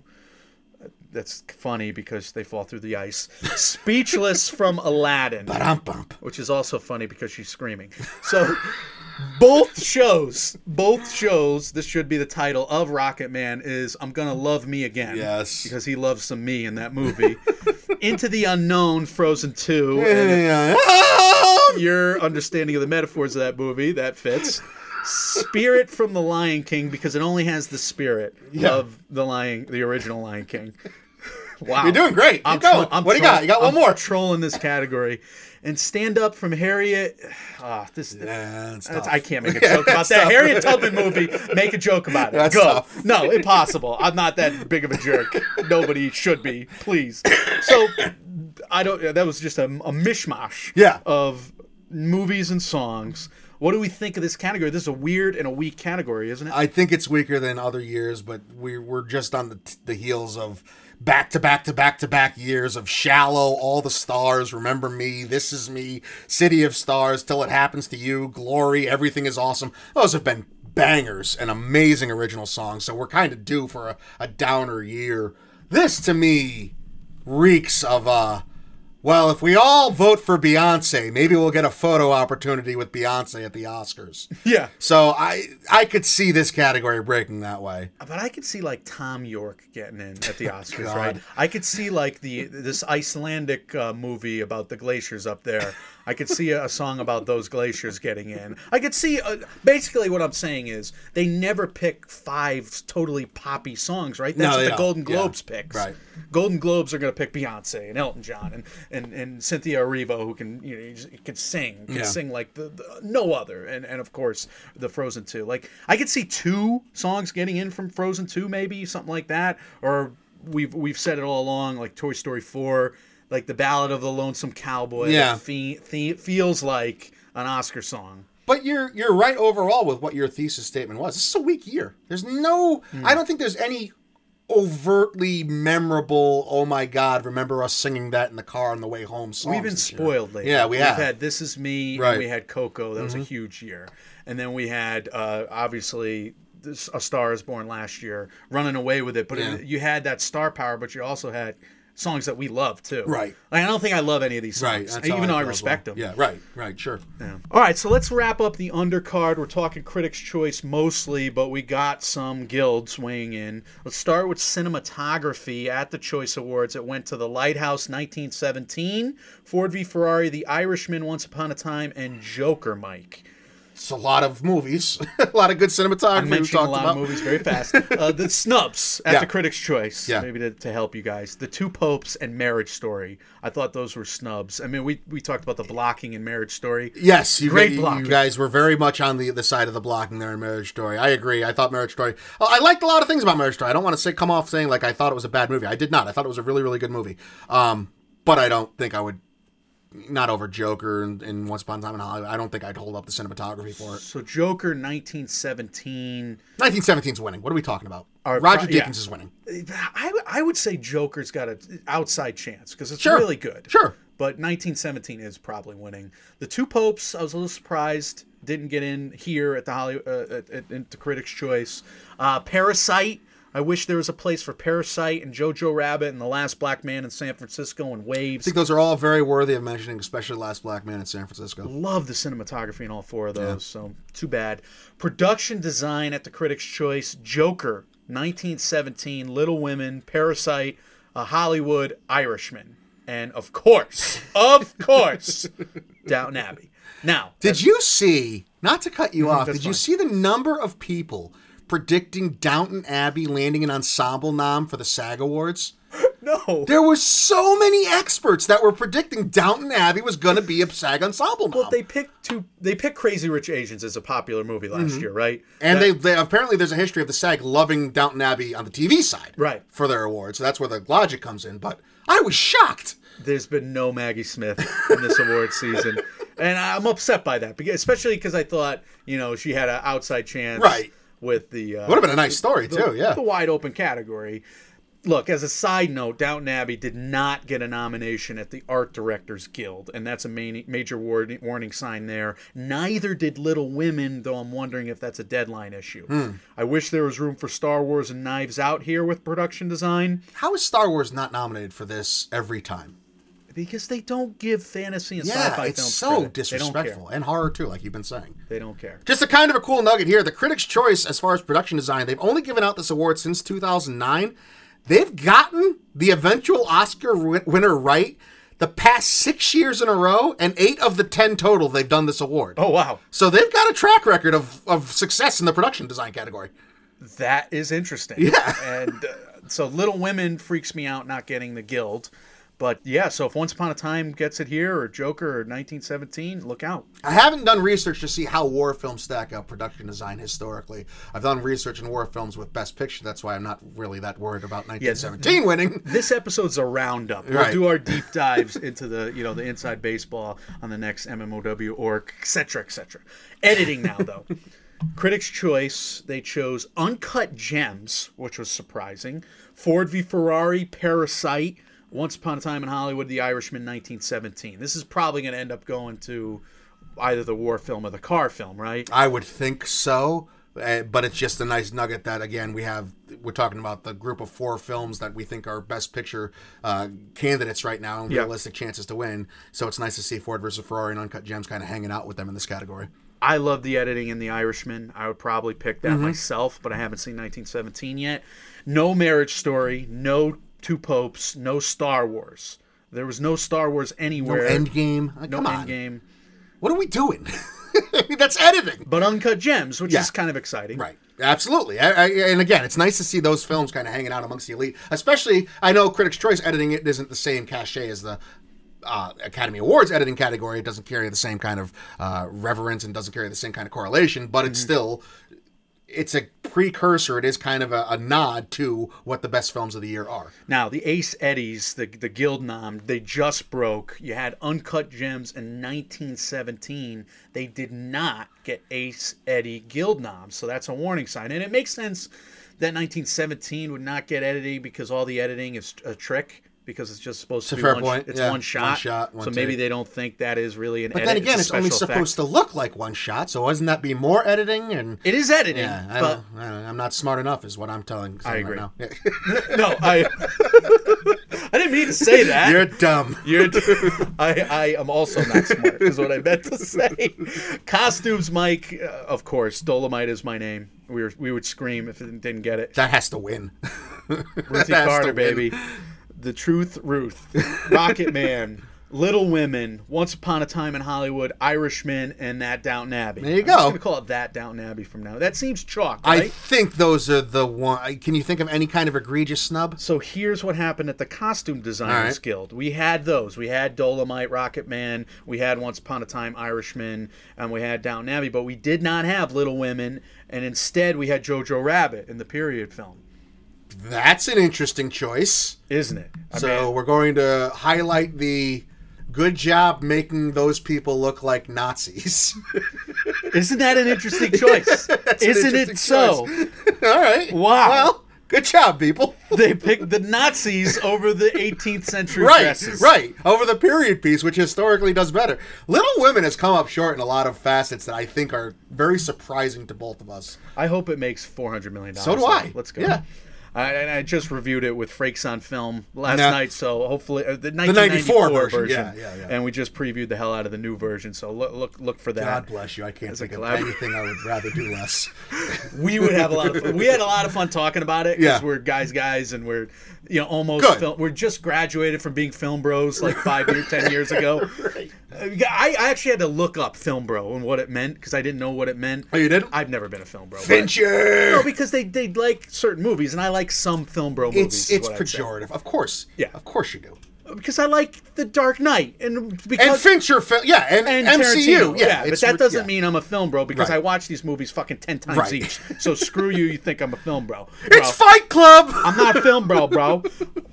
That's funny because they fall through the ice. Speechless from Aladdin. Ba-dum-bum. Which is also funny because she's screaming. So... Both shows, this should be the title of Rocket Man, is I'm Gonna Love Me Again. Yes. Because he loves some me in that movie. Into the Unknown, Frozen 2. Yeah. Your understanding of the metaphors of that movie, that fits. Spirit from The Lion King, because it only has the spirit of the original Lion King. Wow. You're doing great. Keep going. What do you got? You got one more. I'm trolling this category. And Stand Up from Harriet. I can't make a joke about that. Tough. Harriet Tubman movie, make a joke about it. That's Go. Tough. No, impossible. I'm not that big of a jerk. Nobody should be, please. So that was just a mishmash of movies and songs. What do we think of this category? This is a weird and a weak category, isn't it? I think it's weaker than other years, but we're just on the heels of back-to-back-to-back-to-back years of Shallow, All the Stars, Remember Me, This Is Me, City of Stars, Till It Happens to You, Glory, Everything is Awesome. Those have been bangers and amazing original songs, so we're kind of due for a downer year. This, to me, reeks of, well, if we all vote for Beyonce, maybe we'll get a photo opportunity with Beyonce at the Oscars. Yeah. So I could see this category breaking that way. But I could see, like, Tom York getting in at the Oscars, right? I could see, like, this Icelandic movie about the glaciers up there. I could see a song about those glaciers getting in. I could see, basically what I'm saying is, they never pick five totally poppy songs, right? That's what the Golden Globes picks. Right. Golden Globes are going to pick Beyonce and Elton John and Cynthia Erivo, who can sing like the no other. And of course, the Frozen 2. Like, I could see two songs getting in from Frozen 2, maybe, something like that. Or we've said it all along, like Toy Story 4, like the Ballad of the Lonesome Cowboy. Yeah. Feels like an Oscar song. But you're right overall with what your thesis statement was. This is a weak year. There's no... I don't think there's any overtly memorable, oh my God, remember us singing that in the car on the way home songs. We've been spoiled lately. Yeah, We've had This Is Me, right. And we had Coco. That was a huge year. And then we had, obviously... A Star Is Born last year, running away with it, but you had that star power, but you also had songs that we love too, right? Like, I don't think I love any of these songs, right, even though I respect them. Yeah, right, sure. Yeah. All right, so let's wrap up the undercard. We're talking Critics' Choice mostly, but we got some guilds weighing in. Let's start with cinematography at the Choice Awards. It went to The Lighthouse, 1917, Ford v Ferrari, The Irishman, Once Upon a Time, and Joker, Mike. It's a lot of movies, a lot of good cinematography. I'm mentioning a lot of movies very fast. The snubs at the Critics' Choice, maybe to help you guys. The Two Popes and Marriage Story. I thought those were snubs. I mean, we talked about the blocking in Marriage Story. Yes, great blocking. You guys were very much on the side of the blocking there in Marriage Story. I agree. I thought Marriage Story... I liked a lot of things about Marriage Story. I don't want to come off saying like I thought it was a bad movie. I did not. I thought it was a really, really good movie. But I don't think I would... Not over Joker and Once Upon a Time in Hollywood. I don't think I'd hold up the cinematography for it. So Joker, 1917. 1917's winning. What are we talking about? Roger Deakins is winning. I would say Joker's got an outside chance because it's really good. Sure. But 1917 is probably winning. The Two Popes, I was a little surprised. Didn't get in here at the Critics' Choice. Parasite. I wish there was a place for Parasite and Jojo Rabbit and The Last Black Man in San Francisco and Waves. I think those are all very worthy of mentioning, especially The Last Black Man in San Francisco. Love the cinematography in all four of those, so too bad. Production design at the Critics' Choice: Joker, 1917, Little Women, Parasite, Hollywood, Irishman. And of course, Downton Abbey. Now, did you see, not to cut you off, did you see the number of people predicting Downton Abbey landing an ensemble nom for the SAG Awards? No. There were so many experts that were predicting Downton Abbey was going to be a SAG ensemble nom. Well, they picked Crazy Rich Asians as a popular movie last year, right? And they apparently there's a history of the SAG loving Downton Abbey on the TV side for their awards. So that's where the logic comes in, but I was shocked. There's been no Maggie Smith in this award season. And I'm upset by that, especially because I thought, she had an outside chance with the... would have been a nice story, too, yeah. The wide open category. Look, as a side note, Downton Abbey did not get a nomination at the Art Directors Guild, and that's a major warning sign there. Neither did Little Women, though I'm wondering if that's a deadline issue. I wish there was room for Star Wars and Knives Out here with production design. How is Star Wars not nominated for this every time? Because they don't give fantasy and sci-fi films so disrespectful. And horror, too, like you've been saying. They don't care. Just a kind of a cool nugget here. The Critics' Choice, as far as production design, they've only given out this award since 2009. They've gotten the eventual Oscar winner right the past 6 years in a row, and 8 of the 10 total they've done this award. Oh, wow. So they've got a track record of success in the production design category. That is interesting. Yeah. And so Little Women freaks me out not getting the Guild. But, so if Once Upon a Time gets it here, or Joker, or 1917, look out. I haven't done research to see how war films stack up production design historically. I've done research in war films with Best Picture. That's why I'm not really that worried about 1917 winning. This episode's a roundup. We'll do our deep dives into the inside baseball on the next MMOW orc, et cetera, et cetera. Editing now, though. Critics' Choice, they chose Uncut Gems, which was surprising. Ford v Ferrari, Parasite, Once Upon a Time in Hollywood, The Irishman, 1917. This is probably going to end up going to either the war film or the car film, right? I would think so, but it's just a nice nugget that, again, we're talking about the group of 4 films that we think are Best Picture candidates right now and realistic chances to win, so it's nice to see Ford versus Ferrari and Uncut Gems kind of hanging out with them in this category. I love the editing in The Irishman. I would probably pick that myself, but I haven't seen 1917 yet. No Marriage Story, no Two Popes, no Star Wars. There was no Star Wars anywhere. No Endgame. Come on. What are we doing? That's editing. But Uncut Gems, which is kind of exciting. Right. Absolutely. And again, it's nice to see those films kind of hanging out amongst the elite. Especially, I know Critics' Choice editing it isn't the same cachet as the Academy Awards editing category. It doesn't carry the same kind of reverence and doesn't carry the same kind of correlation, but it's still... It's a precursor. It is kind of a nod to what the best films of the year are. Now, the Ace Eddies, the Guild nom, they just broke. You had Uncut Gems in 1917. They did not get Ace Eddie Guild noms, so that's a warning sign. And it makes sense that 1917 would not get editing because all the editing is a trick. Because it's just supposed to be one shot. One take. Maybe they don't think that is really an edit. But then again, it's only supposed to look like one shot. So isn't that be more editing? And it is editing. Yeah, I'm not smart enough, is what I'm telling. I agree. Right now. No, I didn't mean to say that. You're dumb. I am also not smart. Is what I meant to say. Costumes, Mike. Of course, Dolemite is my name. We would scream if it didn't get it. That has to win. Ruthie Carter, baby. The Truth, Ruth, Rocket Man, Little Women, Once Upon a Time in Hollywood, Irishman, and that Downton Abbey. There you go. I'm just going to call it that Downton Abbey from now. That seems chalk, right? I think those are the one. Can you think of any kind of egregious snub? So here's what happened at the Costume Designers Guild. We had those. We had Dolemite, Rocket Man. We had Once Upon a Time, Irishman, and we had Downton Abbey. But we did not have Little Women, and instead we had Jojo Rabbit in the period film. That's an interesting choice. Isn't it? We're going to highlight the good job making those people look like Nazis. Isn't that an interesting choice? Isn't it so? All right. Wow. Well, good job, people. They picked the Nazis over the 18th century dresses. Right. Over the period piece, which historically does better. Little Women has come up short in a lot of facets that I think are very surprising to both of us. I hope it makes $400 million. So do I. Let's go. Yeah. I just reviewed it with Frakes on Film last night, so hopefully the 1994 version. Yeah. And we just previewed the hell out of the new version, so look for that. God bless you. I can't think of anything I would rather do less. We would have a lot of fun. We had a lot of fun talking about it because we're guys, and we're we're just graduated from being film bros like 10 years ago. Right. I actually had to look up film bro and what it meant because I didn't know what it meant. Oh, you didn't? I've never been a film bro. Fincher! No, because they like certain movies, and I like some film bro movies. It's pejorative. Of course. Yeah. Of course you do. Because I like The Dark Knight. And Fincher, and MCU. Yeah, but that doesn't mean I'm a film bro because I watch these movies fucking 10 times each. So screw you, you think I'm a film bro. It's Fight Club! I'm not a film bro, bro.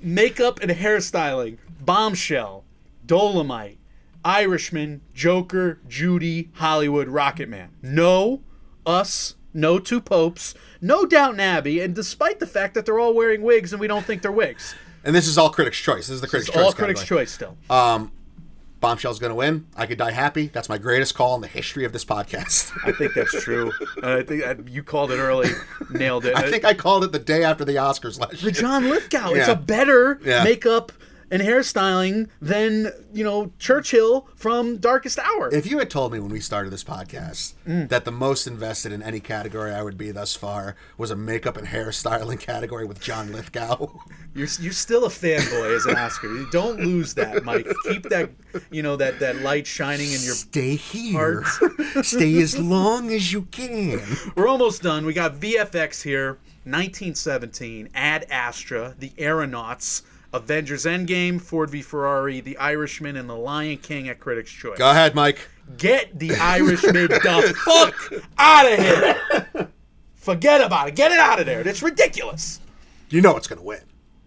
Makeup and hairstyling. Bombshell. Dolemite. Irishman, Joker, Judy, Hollywood, Rocket Man. No Us, no Two Popes, no Downton Abbey, and despite the fact that they're all wearing wigs and we don't think they're wigs. And this is all Critics' Choice. This is the Critics' Choice. It's all Critics' Choice still. Bombshell's going to win. I could die happy. That's my greatest call in the history of this podcast. I think that's true. I think you called it early. Nailed it. I think I called it the day after the Oscars last year. The John Lithgow. Yeah. It's a better makeup and hairstyling than, Churchill from Darkest Hour. If you had told me when we started this podcast that the most invested in any category I would be thus far was a makeup and hairstyling category with John Lithgow. You're still a fanboy as an Oscar. Don't lose that, Mike. Keep that, that light shining in your heart. Stay as long as you can. We're almost done. We got VFX here, 1917, Ad Astra, The Aeronauts, Avengers Endgame, Ford v Ferrari, The Irishman, and The Lion King at Critics' Choice. Go ahead, Mike. Get The Irishman the fuck out of here. Forget about it. Get it out of there. It's ridiculous. You know it's going to win.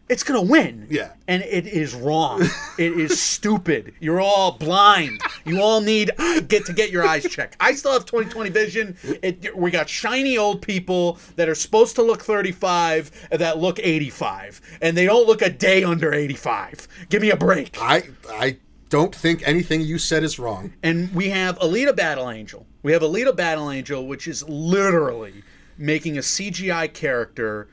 It's going to win. Yeah. And it is wrong. It is stupid. You're all blind. You all need to get your eyes checked. I still have 20/20 vision. We got shiny old people that are supposed to look 35 that look 85. And they don't look a day under 85. Give me a break. I don't think anything you said is wrong. And we have Alita Battle Angel. We have Alita Battle Angel, which is literally making a CGI character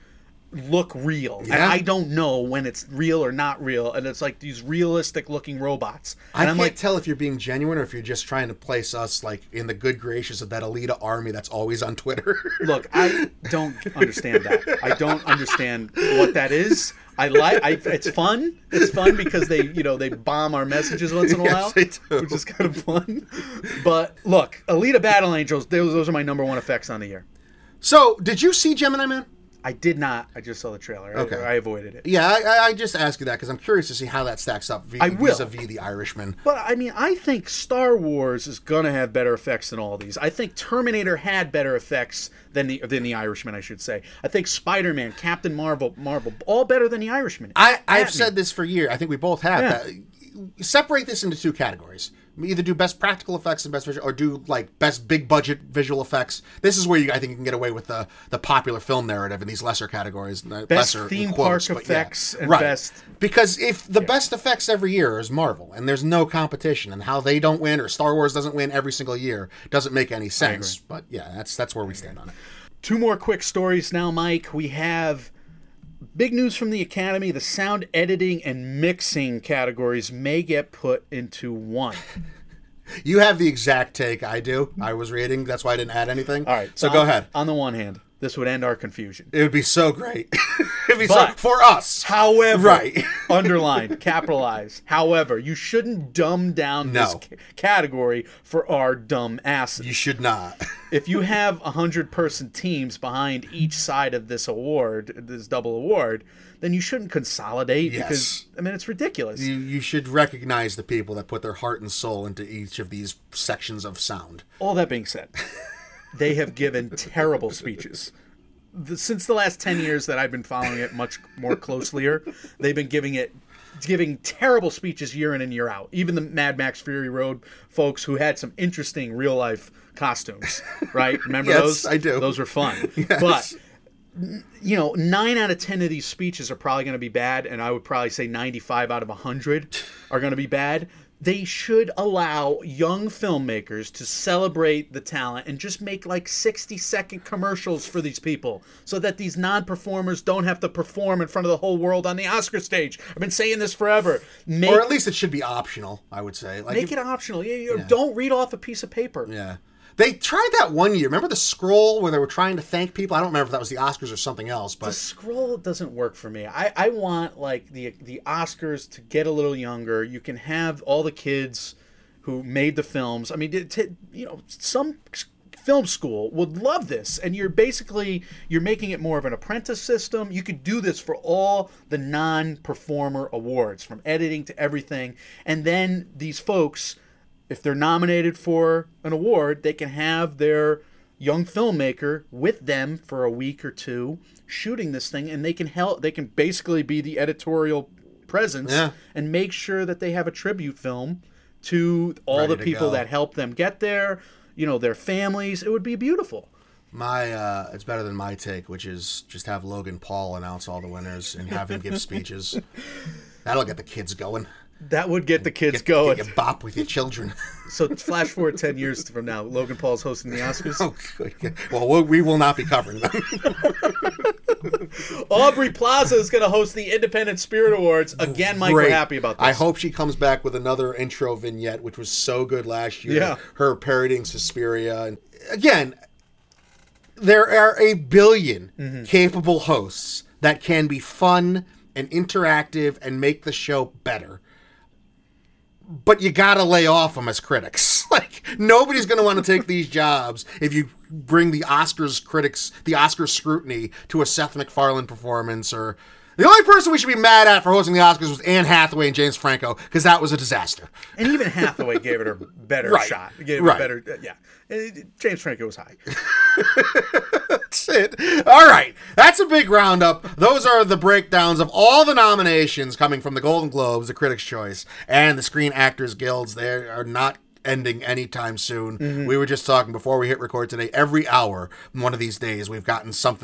look real, and I don't know when it's real or not real, and it's like these realistic looking robots, and I'm like, tell if you're being genuine or if you're just trying to place us like in the good gracious of that Alita army that's always on Twitter. Look, I don't understand that. I don't understand what that is. It's fun. It's fun because they bomb our messages once in a while, which is kind of fun. But look, Alita Battle Angels, those are my number one effects on the year. So did you see Gemini Man? I did not. I just saw the trailer. Okay. I avoided it. Yeah, I just ask you that because I'm curious to see how that stacks up vis-a-vis The Irishman. But, I mean, I think Star Wars is going to have better effects than all these. I think Terminator had better effects than the Irishman, I should say. I think Spider-Man, Captain Marvel, all better than The Irishman. I've said this for years. I think we both have. Yeah. Separate this into two categories. Either do best practical effects and best visual, or do like best big budget visual effects. This is where I think you can get away with the popular film narrative in these lesser categories. Best lesser theme quotes, park effects and best. Because if the best effects every year is Marvel and there's no competition, and how they don't win or Star Wars doesn't win every single year doesn't make any sense. But that's where we stand on it. Two more quick stories now, Mike. We have big news from the Academy. The sound editing and mixing categories may get put into one. You have the exact take I do. I was reading. That's why I didn't add anything. All right. So go ahead. On the one hand, this would end our confusion. It would be so great. It'd be for us. However, underlined, capitalized. However, you shouldn't dumb down this category for our dumb asses. You should not. If you have 100-person teams behind each side of this award, this double award, then you shouldn't consolidate because, I mean, it's ridiculous. You should recognize the people that put their heart and soul into each of these sections of sound. All that being said, they have given terrible speeches. Since the last 10 years that I've been following it much more closely, they've been giving terrible speeches year in and year out. Even the Mad Max Fury Road folks who had some interesting real-life costumes, right? Remember those? Yes, I do. Those were fun. Yes. But 9 out of 10 of these speeches are probably going to be bad, and I would probably say 95 out of 100 are going to be bad. they should allow young filmmakers to celebrate the talent and just make like 60-second commercials for these people so that these non-performers don't have to perform in front of the whole world on the Oscar stage. I've been saying this forever. Or at least it should be optional, I would say. Like, make it optional. Yeah. Don't read off a piece of paper. Yeah. They tried that one year. Remember the scroll where they were trying to thank people? I don't remember if that was the Oscars or something else. But the scroll doesn't work for me. I want like the Oscars to get a little younger. You can have all the kids who made the films. I mean, some film school would love this, and you're making it more of an apprentice system. You could do this for all the non-performer awards, from editing to everything, and then these folks, if they're nominated for an award, they can have their young filmmaker with them for a week or two shooting this thing, and they can help. They can basically be the editorial presence and make sure that they have a tribute film to all the people that helped them get there, their families. It would be beautiful. It's better than my take, which is just have Logan Paul announce all the winners and have him give speeches. That'll get the kids going. That would get the kids going. Get a bop with your children. So flash forward 10 years from now, Logan Paul's hosting the Oscars. Oh, well, we will not be covering them. Aubrey Plaza is going to host the Independent Spirit Awards. Again, Mike, we're happy about this. I hope she comes back with another intro vignette, which was so good last year. Yeah. Her parodying Suspiria. And again, there are a billion capable hosts that can be fun and interactive and make the show better. But you gotta lay off them as critics. Like, nobody's gonna want to take these jobs if you bring the Oscars critics, the Oscars scrutiny, to a Seth MacFarlane performance. Or the only person we should be mad at for hosting the Oscars was Anne Hathaway and James Franco, because that was a disaster. And even Hathaway gave it a better shot. Gave it a better, James Franco was high. That's it. All right, that's a big roundup. Those are the breakdowns of all the nominations coming from the Golden Globes, the Critics' Choice, and the Screen Actors Guilds. They are not ending anytime soon. Mm-hmm. We were just talking before we hit record today, every hour, one of these days, we've gotten some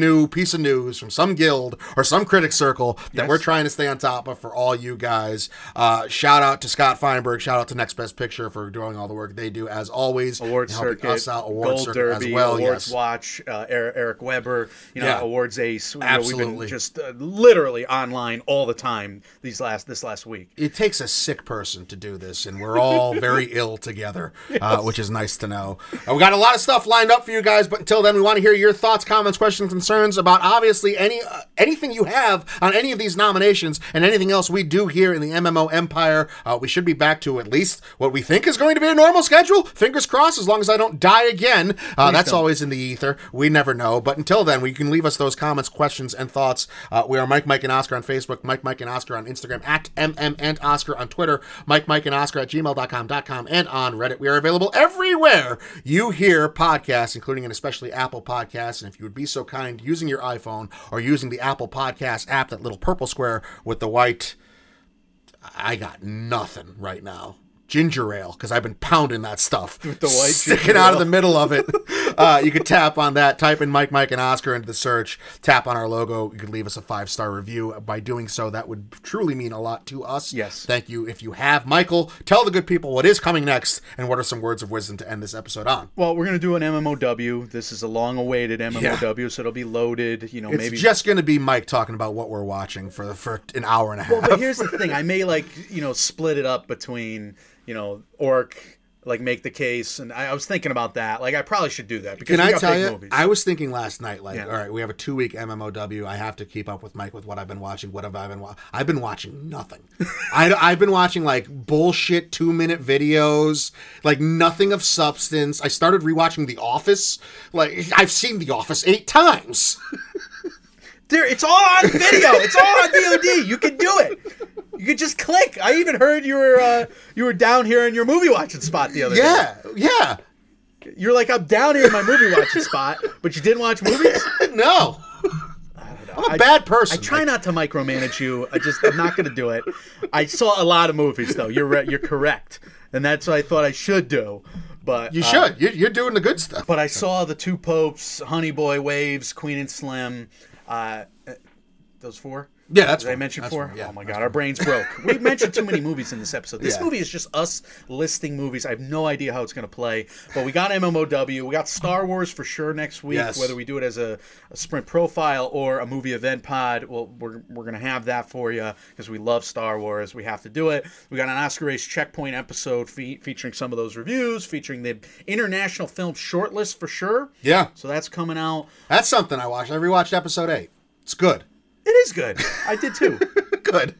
new piece of news from some guild or some critic circle that we're trying to stay on top of for all you guys. Shout out to Scott Feinberg. Shout out to Next Best Picture for doing all the work they do, as always. Awards Circuit, us out. Awards Gold Circuit Derby, as well. Awards Watch, Eric Weber, Awards Ace. Absolutely. We've been just literally online all the time this last week. It takes a sick person to do this, and we're all very ill together, which is nice to know. We got a lot of stuff lined up for you guys, but until then, we want to hear your thoughts, comments, questions, concerns about obviously anything you have on any of these nominations and anything else we do here in the MMO Empire. We should be back to at least what we think is going to be a normal schedule. Fingers crossed, as long as I don't die again. That's always in the ether. We never know. But until then, you can leave us those comments, questions, and thoughts. We are Mike and Oscar on Facebook, Mike and Oscar on Instagram, at MM and Oscar on Twitter, Mike and Oscar at gmail.com. And on Reddit. We are available everywhere you hear podcasts, including and especially Apple Podcasts. And if you would be so kind, using your iPhone or using the Apple Podcast app, that little purple square with the white, I got nothing right now, ginger ale, because I've been pounding that stuff with the white sticking out of the middle of it. You could tap on that, type in Mike and Oscar into the search, tap on our logo. You could leave us a 5-star review. By doing so, that would truly mean a lot to us. Yes, thank you. If you have, Michael, tell the good people what is coming next and what are some words of wisdom to end this episode on. Well, we're going to do an MMOW. This is a long-awaited MMOW, so it'll be loaded. It's maybe just going to be Mike talking about what we're watching for an hour and a half. Well, but here's the thing: I may split it up between, Orc, make the case. And I was thinking about that. I probably should do that, because we got big movies. I was thinking last night, all right, we have a 2-week MMOW. I have to keep up with Mike with what I've been watching. What have I been watching? I've been watching nothing. I've been watching, bullshit 2-minute videos, nothing of substance. I started rewatching The Office. I've seen The Office 8 times. It's all on video. It's all on VOD. You can do it. You could just click. I even heard you were down here in your movie watching spot the other day. Yeah. You're like, I'm down here in my movie watching spot, but you didn't watch movies? No. I'm a bad person. I try not to micromanage you. I'm not going to do it. I saw a lot of movies, though. You're correct. And that's what I thought I should do. But you should. You're doing the good stuff. But I saw The Two Popes, Honey Boy Waves, Queen and Slim. Those 4? Yeah, that's what I mentioned before. Yeah, oh my God, our brains broke. We mentioned too many movies in this episode. This movie is just us listing movies. I have no idea how it's going to play, but we got MMOW. We got Star Wars for sure next week, whether we do it as a sprint profile or a movie event pod. Well, we're going to have that for you because we love Star Wars. We have to do it. We got an Oscar Race Checkpoint episode featuring some of those reviews, featuring the international film shortlist for sure. Yeah. So that's coming out. That's something I watched. I rewatched episode 8. It's good. It is good. I did too. Good.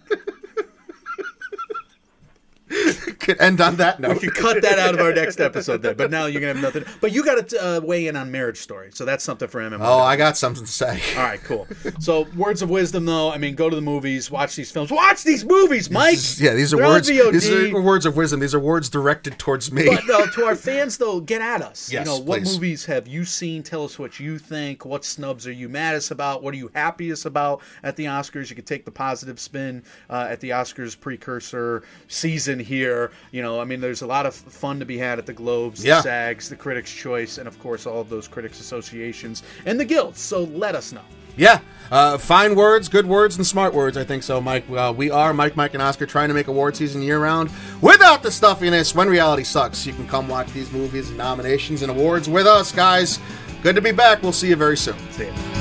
Could end on that note. We could cut that out of our next episode then. But now you're going to have nothing. But you got to weigh in on Marriage Story. So that's something for MMO. Oh, I got something to say. All right, cool. So words of wisdom, though. I mean, go to the movies. Watch these films. Watch these movies, Mike! Yeah, these are words. These are words of wisdom. These are words directed towards me. But to our fans, though, get at us. Yes, you know, what movies have you seen? Tell us what you think. What snubs are you maddest about? What are you happiest about at the Oscars? You can take the positive spin at the Oscars precursor season here. You know, I mean, there's a lot of fun to be had at the Globes, the SAGs, the Critics' Choice, and of course all of those critics' associations and the guilds. So let us know. Yeah. Fine words, good words, and smart words. I think so, Mike. We are, Mike, and Oscar, trying to make award season year-round without the stuffiness when reality sucks. You can come watch these movies and nominations and awards with us, guys. Good to be back. We'll see you very soon. See you.